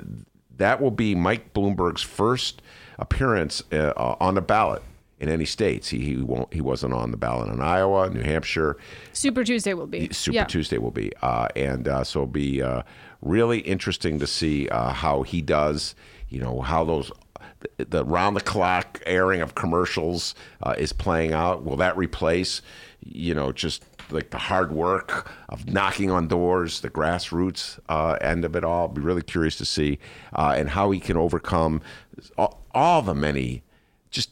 that will be Mike Bloomberg's first appearance uh, on the ballot in any states. He he won't he wasn't on the ballot in Iowa, New Hampshire. Super Tuesday will be. Super yeah. Tuesday will be, uh, and uh, so it'll be uh, really interesting to see uh, how he does. You know how those. The round-the-clock airing of commercials uh, is playing out. Will that replace, you know, just like the hard work of knocking on doors, the grassroots uh, end of it all? I'll be really curious to see uh, and how he can overcome all, all the many, just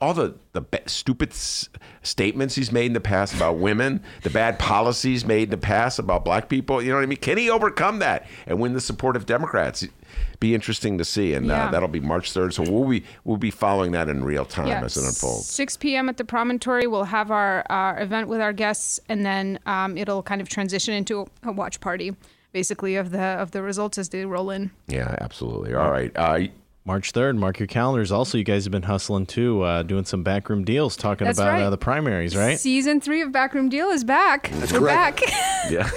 all the, the stupid s- statements he's made in the past about women, the bad policies made in the past about black people. You know what I mean? Can he overcome that and win the support of Democrats? Be interesting to see, and yeah. uh, that'll be March third. So we'll be we'll be following that in real time yeah. as it unfolds. six p.m. at the Promontory, we'll have our, our event with our guests, and then um, it'll kind of transition into a watch party, basically, of the of the results as they roll in. Yeah, absolutely. All right. Uh, March third, mark your calendars. Also, you guys have been hustling, too, uh, doing some backroom deals, talking That's about right. uh, the primaries, right? Season three of Backroom Deal is back. That's We're correct. back. Yeah.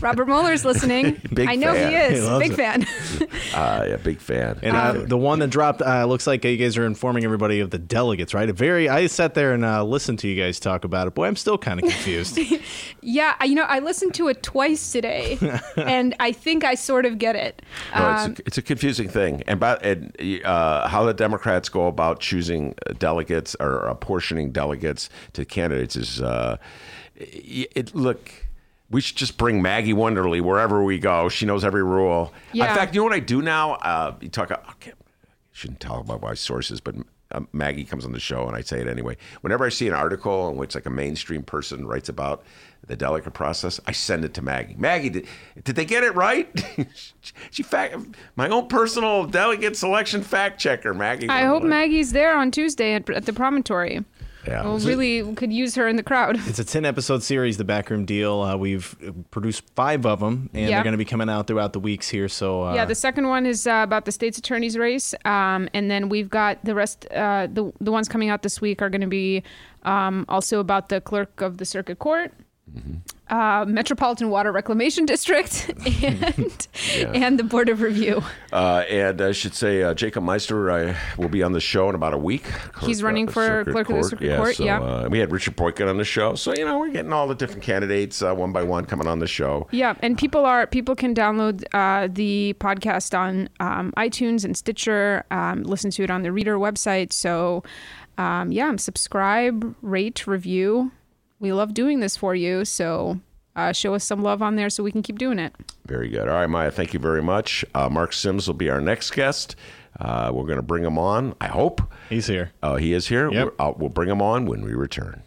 Robert Mueller's listening. Big I know fan. he is. He big it. fan. uh, yeah, big fan. And uh, the one that dropped, uh, looks like you guys are informing everybody of the delegates, right? A very. I sat there and uh, listened to you guys talk about it. Boy, I'm still kind of confused. yeah, you know, I listened to it twice today, and I think I sort of get it. No, um, it's, a, it's a confusing thing. And by... And, Uh, how the Democrats go about choosing delegates or apportioning delegates to candidates is, uh, it, it, look, we should just bring Maggie Wonderly wherever we go. She knows every rule. Yeah. In fact, you know what I do now? Uh, you talk about, okay, shouldn't talk about my sources, but uh, Maggie comes on the show and I say it anyway. Whenever I see an article in which like a mainstream person writes about the delegate process, I send it to Maggie. Maggie, did, did they get it right? she, she fact, my own personal delegate selection fact checker, Maggie. I hope Maggie's there on Tuesday at, at the Promontory. Yeah, we'll really it, could use her in the crowd. It's a ten-episode series, The Backroom Deal. Uh, we've produced five of them, and yeah. they're going to be coming out throughout the weeks here. So uh, yeah, the second one is uh, about the state's attorney's race, um, and then we've got the rest. Uh, the the ones coming out this week are going to be um, also about the clerk of the circuit court. Mm-hmm. Uh, Metropolitan Water Reclamation District and yeah. and the Board of Review. Uh, and I should say uh, Jacob Meister uh, will be on the show in about a week. Clerk, He's running uh, for Clerk of the Circuit yeah, Court. So, yeah, uh, we had Richard Boykin on the show, so you know we're getting all the different candidates uh, one by one coming on the show. Yeah, and people are people can download uh, the podcast on um, iTunes and Stitcher. Um, listen to it on the Reader website. So um, yeah, subscribe, rate, review. We love doing this for you, so uh, show us some love on there so we can keep doing it. Very good. All right, Maya, thank you very much. Uh, Mark Sims will be our next guest. Uh, we're going to bring him on, I hope. He's here. Uh, he is here. Yep. Uh, we'll bring him on when we return.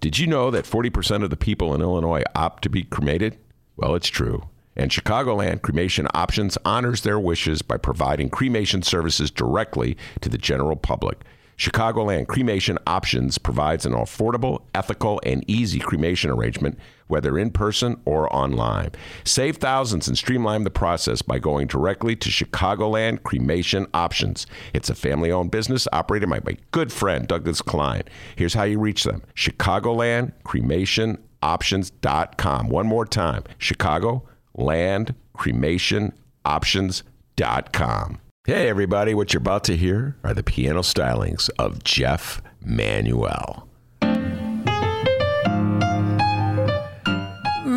Did you know that forty percent of the people in Illinois opt to be cremated? Well, it's true. And Chicagoland Cremation Options honors their wishes by providing cremation services directly to the general public. Chicagoland Cremation Options provides an affordable, ethical, and easy cremation arrangement, whether in person or online. Save thousands and streamline the process by going directly to Chicagoland Cremation Options. It's a family-owned business operated by my good friend, Douglas Klein. Here's how you reach them. Chicagoland Cremation Options dot com. One more time. Chicagoland Cremation Options dot com. Hey everybody, what you're about to hear are the piano stylings of Jeff Manuel.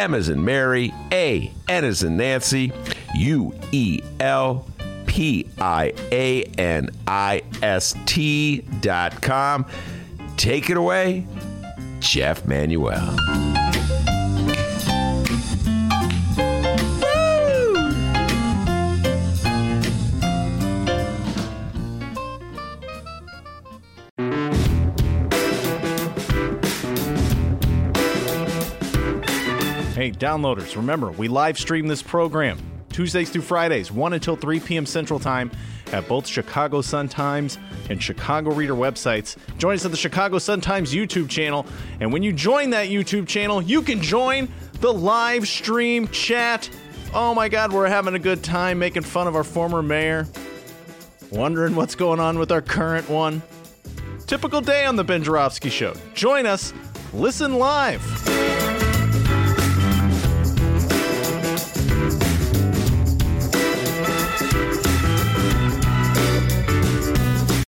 M as in Mary, A, N as in Nancy, U E L P I A N I S T dot com. Take it away, Jeff Manuel. Hey, downloaders, remember, we live stream this program Tuesdays through Fridays, one until three p.m. Central Time at both Chicago Sun-Times and Chicago Reader websites. Join us at the Chicago Sun-Times YouTube channel. And when you join that YouTube channel, you can join the live stream chat. Oh, my God, we're having a good time making fun of our former mayor. Wondering what's going on with our current one. Typical day on the Ben Joravsky Show. Join us. Listen live.